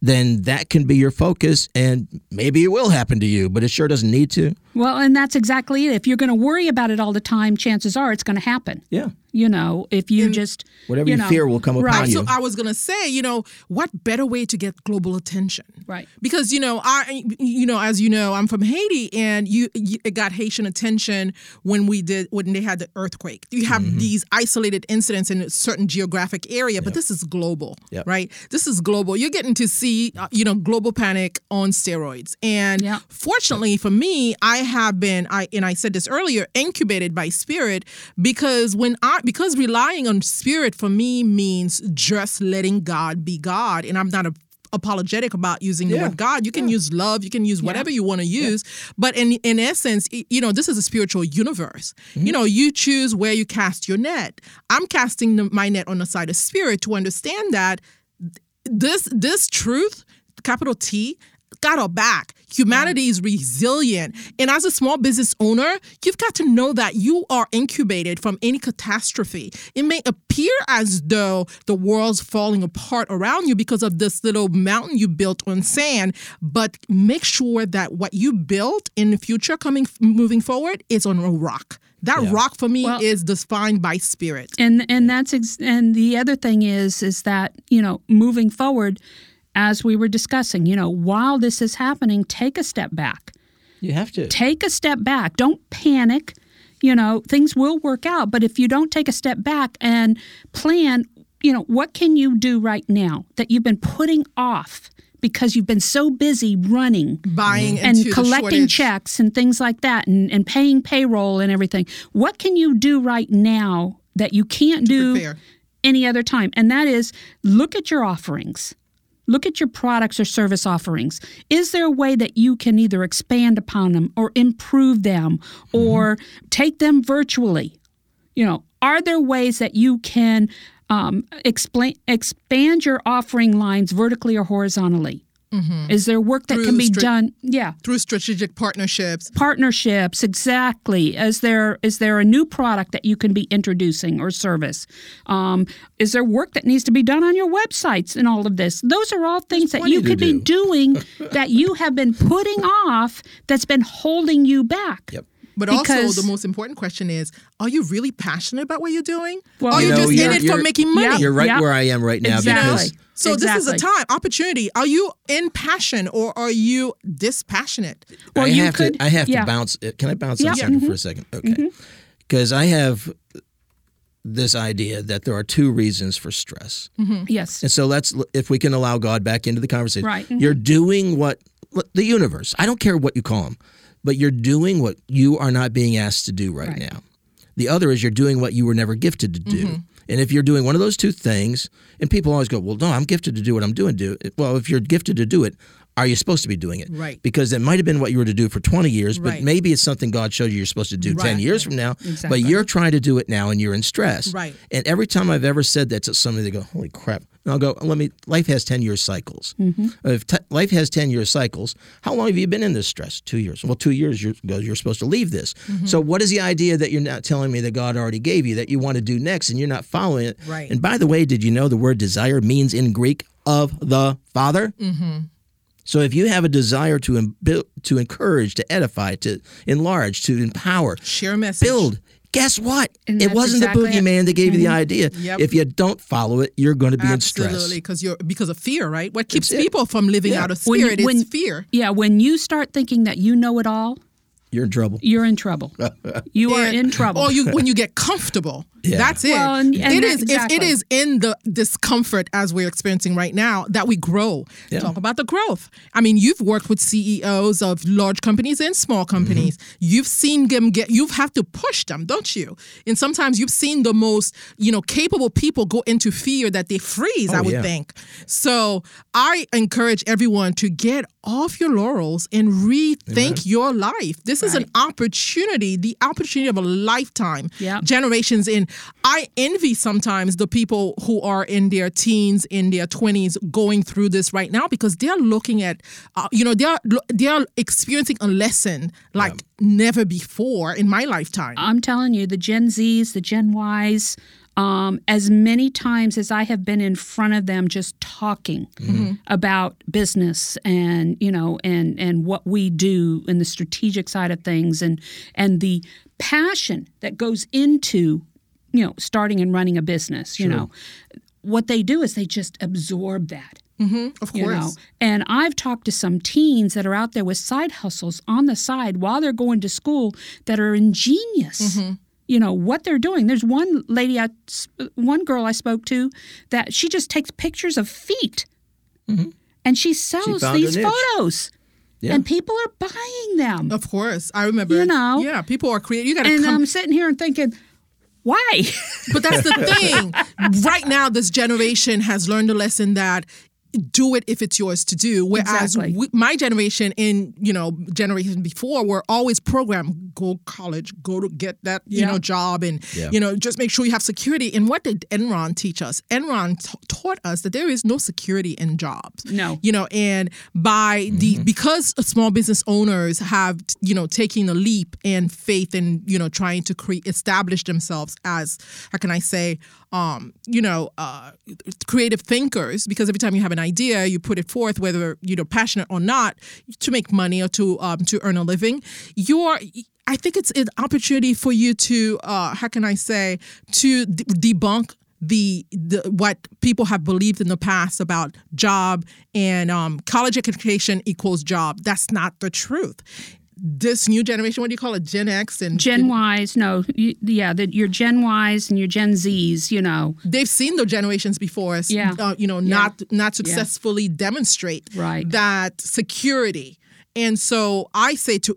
then that can be your focus, and maybe it will happen to you, but it sure doesn't need to. Well, and that's exactly it. If you're going to worry about it all the time, chances are it's going to happen. Yeah. You know, if you and just... Whatever you, you know, fear will come right. upon you. So I was going to say, you know, what better way to get global attention? Right. Because, you know, I, you know, as you know, I'm from Haiti, and you, you it got Haitian attention when we did, when they had the earthquake. You have mm-hmm. these isolated incidents in a certain geographic area, but yep. this is global, yep. right? This is global. You're getting to see, you know, global panic on steroids. And yep. fortunately yep. for me, I have been, I and I said this earlier, incubated by spirit, because when I, because relying on spirit for me means just letting God be God. And I'm not a apologetic about using yeah. the word God. You can yeah. use love. You can use whatever yeah. you want to use. Yeah. But in in essence, you know, this is a spiritual universe. Mm-hmm. You know, you choose where you cast your net. I'm casting the, my net on the side of spirit to understand that this this truth, capital T, got our back. Humanity is resilient. And as a small business owner, you've got to know that you are incubated from any catastrophe. It may appear as though the world's falling apart around you because of this little mountain you built on sand, but make sure that what you built in the future coming moving forward is on a rock. That yeah. rock for me well, is defined by spirit. And and that's ex- and the other thing is is that, you know, moving forward, as we were discussing, you know, while this is happening, take a step back. You have to. Take a step back. Don't panic. You know, things will work out. But if you don't take a step back and plan, you know, what can you do right now that you've been putting off because you've been so busy running, buying and collecting checks and things like that, and, and paying payroll and everything? What can you do right now that you can't do any other time? And that is, look at your offerings. Look at your products or service offerings. Is there a way that you can either expand upon them or improve them or mm-hmm. take them virtually? You know, are there ways that you can um, explain, expand your offering lines vertically or horizontally? Mm-hmm. Is there work that through can be stri- done? Yeah, through strategic partnerships. Partnerships, exactly. Is there is there a new product that you can be introducing or service? Um, is there work that needs to be done on your websites and all of this? Those are all things that you could do. be doing that you have been putting off that's been holding you back. Yep. But because, also, the most important question is, are you really passionate about what you're doing? Well, are you, you know, just in it for making money? Yep, you're right yep. where I am right now. Exactly. Because so exactly. this is a time, opportunity. Are you in passion or are you dispassionate? Well, I you have could, to, I have yeah. to bounce. Can I bounce yep. on something mm-hmm. for a second? Okay. Because mm-hmm. I have this idea that there are two reasons for stress. Mm-hmm. Yes. And so let's, if we can allow God back into the conversation. Right. Mm-hmm. You're doing what, the universe, I don't care what you call him, but you're doing what you are not being asked to do right, right. now. The other is you're doing what you were never gifted to do. Mm-hmm. And if you're doing one of those two things, and people always go, well, no, I'm gifted to do what I'm doing. Do it. Well, if you're gifted to do it, are you supposed to be doing it? Right. Because it might have been what you were to do for twenty years, right. but maybe it's something God showed you you're supposed to do right. ten years from now, exactly. but you're trying to do it now and you're in stress. Right. And every time I've ever said that to somebody, they go, holy crap. And I'll go, let me, life has ten-year cycles. Mm-hmm. If t- life has ten-year cycles, how long have you been in this stress? Two years. Well, two years ago, you're, you're supposed to leave this. Mm-hmm. So what is the idea that you're not telling me that God already gave you, that you want to do next, and you're not following it? Right. And by the way, did you know the word desire means in Greek of the Father? Mm-hmm. So if you have a desire to to encourage, to edify, to enlarge, to empower, share a message, build, guess what? It wasn't exactly the boogeyman it. that gave mm-hmm. you the idea. Yep. If you don't follow it, you're going to be Absolutely, in stress. Absolutely, because you're because of fear, right? What keeps it's people it. from living yeah. out of spirit when, when, is fear. Yeah, when you start thinking that you know it all, you're in trouble. You're in trouble. You and, are in trouble. Or you, when you get comfortable. Yeah. That's it. Well, and, and it, that, is, exactly. if it is in the discomfort as we're experiencing right now that we grow. Yeah. Talk about the growth. I mean, you've worked with C E Os of large companies and small companies. Mm-hmm. You've seen them get, you've had to push them, don't you? And sometimes you've seen the most, you know, capable people go into fear that they freeze, oh, I would yeah. think. So I encourage everyone to get off your laurels and rethink Amen. your life. This Right. is an opportunity, the opportunity of a lifetime. Yep. Generations in. I envy sometimes the people who are in their teens, in their twenties, going through this right now because they're looking at, uh, you know, they're they're experiencing a lesson like Yep. never before in my lifetime. I'm telling you, the Gen Zs, the Gen Ys, Um, as many times as I have been in front of them just talking mm-hmm. about business and, you know, and, and what we do and the strategic side of things and and the passion that goes into, you know, starting and running a business, you True. know, what they do is they just absorb that. Mm-hmm, of course. You know? And I've talked to some teens that are out there with side hustles on the side while they're going to school that are ingenious. Mm-hmm. You know, what they're doing. There's one lady, I, one girl I spoke to that she just takes pictures of feet mm-hmm. and she sells she these photos. Yeah. And people are buying them. Of course. I remember. You know. Yeah, people are creating. You got to And come- I'm sitting here and thinking, why? But that's the thing. Right now, this generation has learned a lesson that do it if it's yours to do. Whereas exactly. we, my generation and, you know, generation before were always programmed, go college, go to get that, you yeah. know, job and, yeah. you know, just make sure you have security. And what did Enron teach us? Enron t- taught us that there is no security in jobs. No. You know, and by mm-hmm. the, because small business owners have, you know, taking a leap and faith and, you know, trying to create, establish themselves as, how can I say, um, you know, uh, creative thinkers, because every time you have an idea, you put it forth, whether you know passionate or not, to make money or to um, to earn a living. You're, I think it's an opportunity for you to, uh, how can I say, to de- debunk the, the what people have believed in the past about job and um, college education equals job. That's not the truth. This new generation, what do you call it? Gen X and Gen Ys. No, you, yeah, the, your Gen Ys and your Gen Zs. You know, they've seen the generations before us. Yeah. Uh, you know, yeah. not not successfully yeah. demonstrate right. that security. And so I say to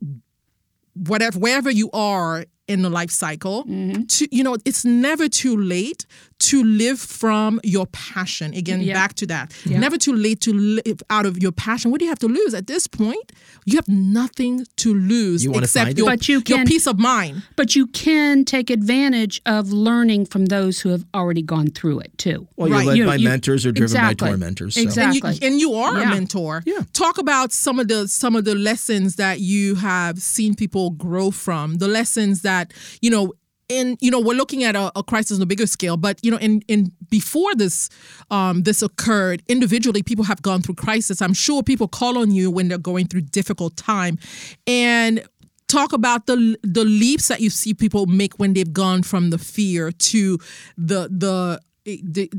whatever, wherever you are in the life cycle, mm-hmm. to, you know, it's never too late to live from your passion. Again, yeah. back to that. Yeah. Never too late to live out of your passion. What do you have to lose? At this point, you have nothing to lose you except your, you can, your peace of mind. But you can take advantage of learning from those who have already gone through it, too. Well, right. you're led you, by you, mentors or driven exactly. by tormentors. So. Exactly. And you, and you are yeah. a mentor. Yeah. Talk about some of the some of the lessons that you have seen people grow from, the lessons that That, you know, and you know, we're looking at a, a crisis on a bigger scale, but you know, in, in before this um, this occurred, individually, people have gone through crisis. I'm sure people call on you when they're going through difficult time, and talk about the the leaps that you see people make when they've gone from the fear to the the the.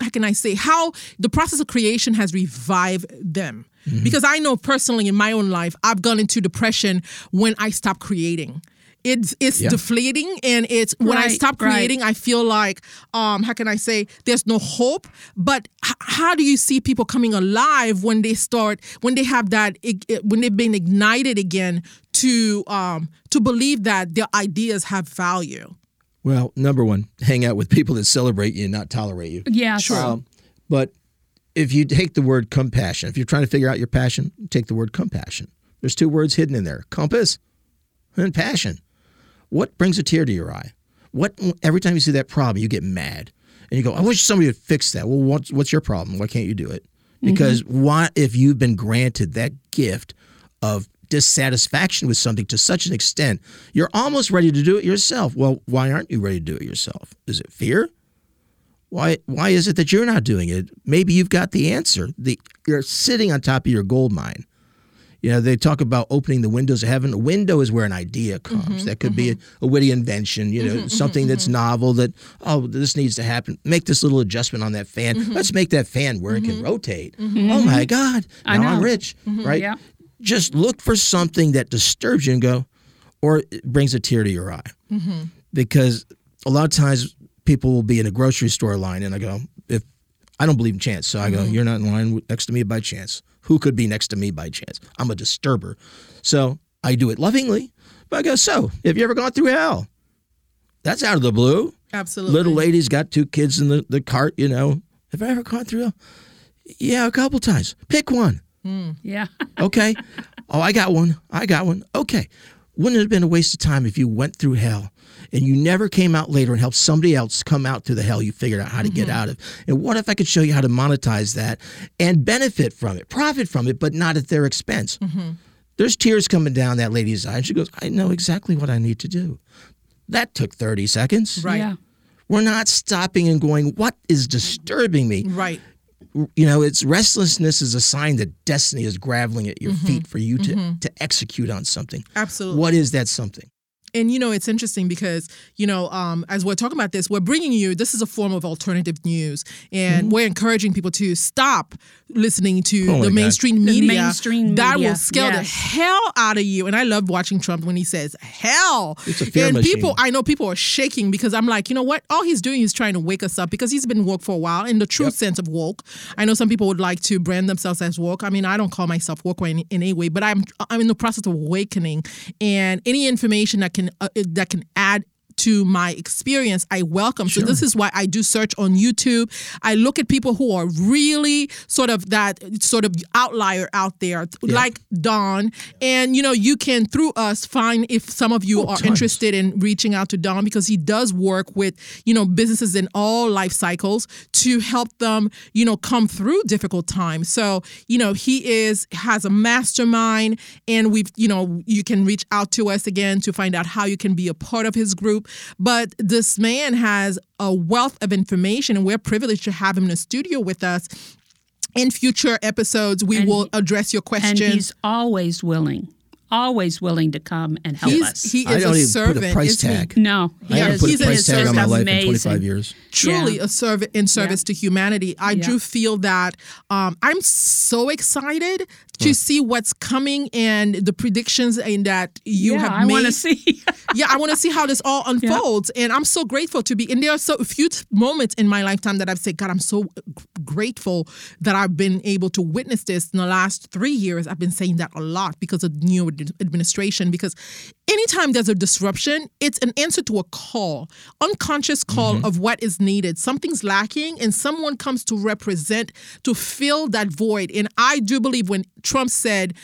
How can I say how the process of creation has revived them? Mm-hmm. Because I know personally in my own life, I've gone into depression when I stopped creating. It's it's yeah. deflating, and it's when right, I stop creating, right. I feel like, um, how can I say, there's no hope. But h- how do you see people coming alive when they start, when they have that, it, it, when they've been ignited again to um, to believe that their ideas have value? Well, number one, hang out with people that celebrate you and not tolerate you. Yeah, sure. Um, but if you take the word compassion, if you're trying to figure out your passion, take the word compassion. There's two words hidden in there, compass and passion. What brings a tear to your eye? What every time you see that problem, you get mad and you go, I wish somebody would fix that. Well, what's, what's your problem? Why can't you do it? Because mm-hmm. why, if you've been granted that gift of dissatisfaction with something to such an extent, you're almost ready to do it yourself. Well, why aren't you ready to do it yourself? Is it fear? Why why is it that you're not doing it? Maybe you've got the answer. The, you're sitting on top of your gold mine. You know, they talk about opening the windows of heaven. A window is where an idea comes. Mm-hmm, that could mm-hmm. be a, a witty invention, you know, mm-hmm, something mm-hmm. that's novel that, oh, this needs to happen. Make this little adjustment on that fan. Mm-hmm. Let's make that fan where mm-hmm. it can rotate. Mm-hmm. Oh, my God. Now I know. I'm rich, mm-hmm, right? Yeah. Just look for something that disturbs you and go, or it brings a tear to your eye. Mm-hmm. Because a lot of times, people will be in a grocery store line, and I go, if I don't believe in chance. So I go, mm-hmm. you're not in line next to me by chance. Who could be next to me by chance? I'm a disturber. So I do it lovingly, but I go, so have you ever gone through hell? That's out of the blue. Absolutely. Little lady's got two kids in the, the cart, you know. Have I ever gone through hell? Yeah, a couple times. Pick one. Mm, yeah. Okay. Oh, I got one. I got one. Okay. Wouldn't it have been a waste of time if you went through hell and you never came out later and helped somebody else come out through the hell you figured out how to mm-hmm. get out of? And what if I could show you how to monetize that and benefit from it, profit from it, but not at their expense? Mm-hmm. There's tears coming down that lady's eye. And she goes, I know exactly what I need to do. That took thirty seconds. Right. Yeah. We're not stopping and going, what is disturbing me? Right. You know, it's restlessness is a sign that destiny is graveling at your mm-hmm. feet for you to, mm-hmm. to execute on something. Absolutely. What is that something? And, you know, it's interesting because, you know, um, as we're talking about this, we're bringing you, this is a form of alternative news. And mm-hmm. we're encouraging people to stop listening to oh the mainstream God. media. The mainstream that media. Will scare yes. the hell out of you. And I love watching Trump when he says, hell. It's a fear and machine. People, I know people are shaking because I'm like, you know what? All he's doing is trying to wake us up because he's been woke for a while in the true yep. sense of woke. I know some people would like to brand themselves as woke. I mean, I don't call myself woke in, in any way, but I'm, I'm in the process of awakening. And any information that can Uh, that can add to my experience, I welcome. Sure. So this is why I do search on YouTube. I look at people who are really sort of that sort of outlier out there, yeah. like Don. And, you know, you can, through us, find if some of you oh, are tons. interested in reaching out to Don because he does work with, you know, businesses in all life cycles to help them, you know, come through difficult times. So, you know, he is has a mastermind and we've, you know, you can reach out to us again to find out how you can be a part of his group. But this man has a wealth of information, and we're privileged to have him in the studio with us. In future episodes, we and, will address your questions. And he's always willing, always willing to come and help he's, us. He is I don't a even servant. Put a price tag. No, he I is. Haven't put a price tag on my life amazing. in twenty-five years. Truly yeah. a servant in service yeah. to humanity. I yeah. do feel that um, I'm so excited to see what's coming and the predictions and that you yeah, have made. I want to see. yeah, I want to see how this all unfolds. Yeah. And I'm so grateful to be. And there are so few t- moments in my lifetime that I've said, God, I'm so grateful that I've been able to witness this. In the last three years, I've been saying that a lot because of the new administration. Because anytime there's a disruption, it's an answer to a call, unconscious call mm-hmm. of what is needed. Something's lacking and someone comes to represent, to fill that void. And I do believe when Trump said,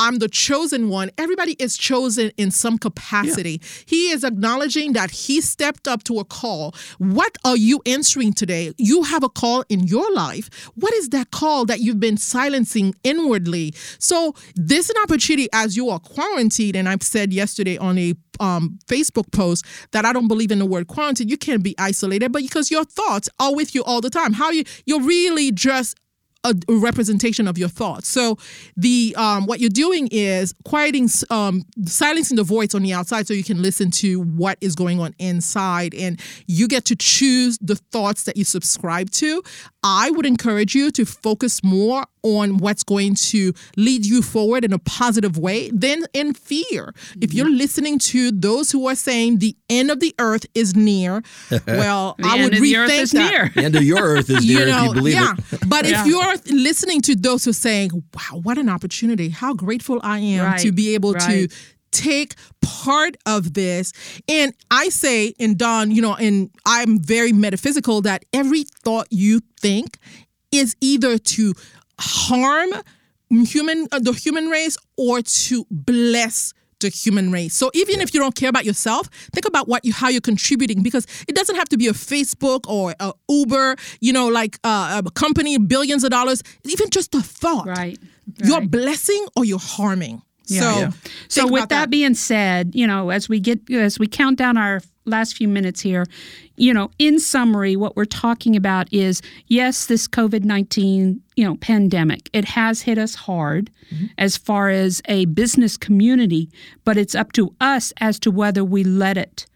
I'm the chosen one. Everybody is chosen in some capacity. Yeah. He is acknowledging that he stepped up to a call. What are you answering today? You have a call in your life. What is that call that you've been silencing inwardly? So this is an opportunity as you are quarantined. And I've said yesterday on a um, Facebook post that I don't believe in the word quarantine. You can't be isolated, but because your thoughts are with you all the time. How you, you're really just a representation of your thoughts. So the um, what you're doing is quieting, um, silencing the voice on the outside so you can listen to what is going on inside, and you get to choose the thoughts that you subscribe to. I would encourage you to focus more on what's going to lead you forward in a positive way than in fear. If you're listening to those who are saying the end of the earth is near, well, the I would rethink that. The end of your earth is near, you know, if you believe yeah. it. But yeah. if you're listening to those who are saying, wow, what an opportunity, how grateful I am right. to be able right. to take part of this. And I say, and Don, you know, and I'm very metaphysical, that every thought you think is either to harm human uh, the human race or to bless the human race. So even if you don't care about yourself, think about what you how you're contributing, because it doesn't have to be a Facebook or a Uber, you know, like uh, a company, billions of dollars. Even just a thought. Right. Right. You're blessing or you're harming. Yeah. So, yeah. so with that, that being said, you know, as we get as we count down our last few minutes here, you know, in summary, what we're talking about is, yes, this COVID nineteen, you know, pandemic, it has hit us hard mm-hmm. as far as a business community, but it's up to us as to whether we let it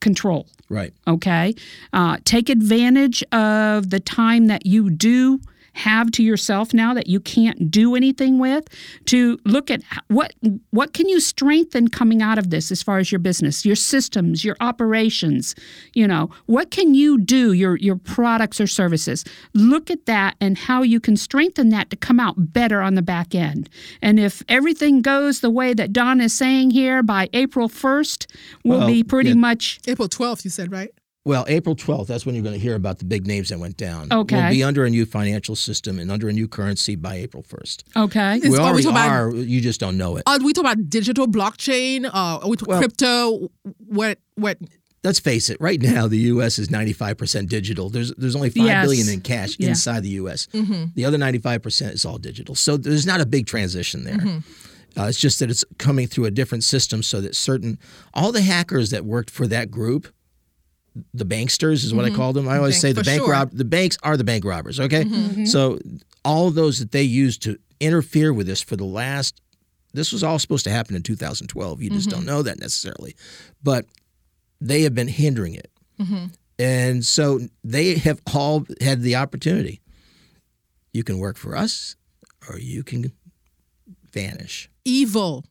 control. Right. Okay. Uh, take advantage of the time that you do have to yourself now that you can't do anything with, to look at what what can you strengthen coming out of this as far as your business, your systems, your operations, you know, what can you do, your your products or services. Look at that and how you can strengthen that to come out better on the back end. And if everything goes the way that Don is saying here, by April first, we'll, well be pretty yeah. much... April twelfth, you said, right? Well, April twelfth, that's when you're going to hear about the big names that went down. Okay. We'll be under a new financial system and under a new currency by April first. Okay. We already are. You just don't know it. Are we talking about digital blockchain? Uh, are we talking well, crypto? What? What? Let's face it. Right now, the U S is ninety-five percent digital. There's there's only five yes. billion in cash yeah. inside the U S Mm-hmm. The other ninety-five percent is all digital. So there's not a big transition there. Mm-hmm. Uh, it's just that it's coming through a different system, so that certain – all the hackers that worked for that group – the banksters is what mm-hmm. I call them. I always okay. say the For bank sure. rob the banks are the bank robbers. Okay, mm-hmm. so all those that they used to interfere with this for the last, this was all supposed to happen in two thousand twelve. You mm-hmm. just don't know that necessarily, but they have been hindering it, mm-hmm. and so they have all had the opportunity. You can work for us, or you can vanish. Evil.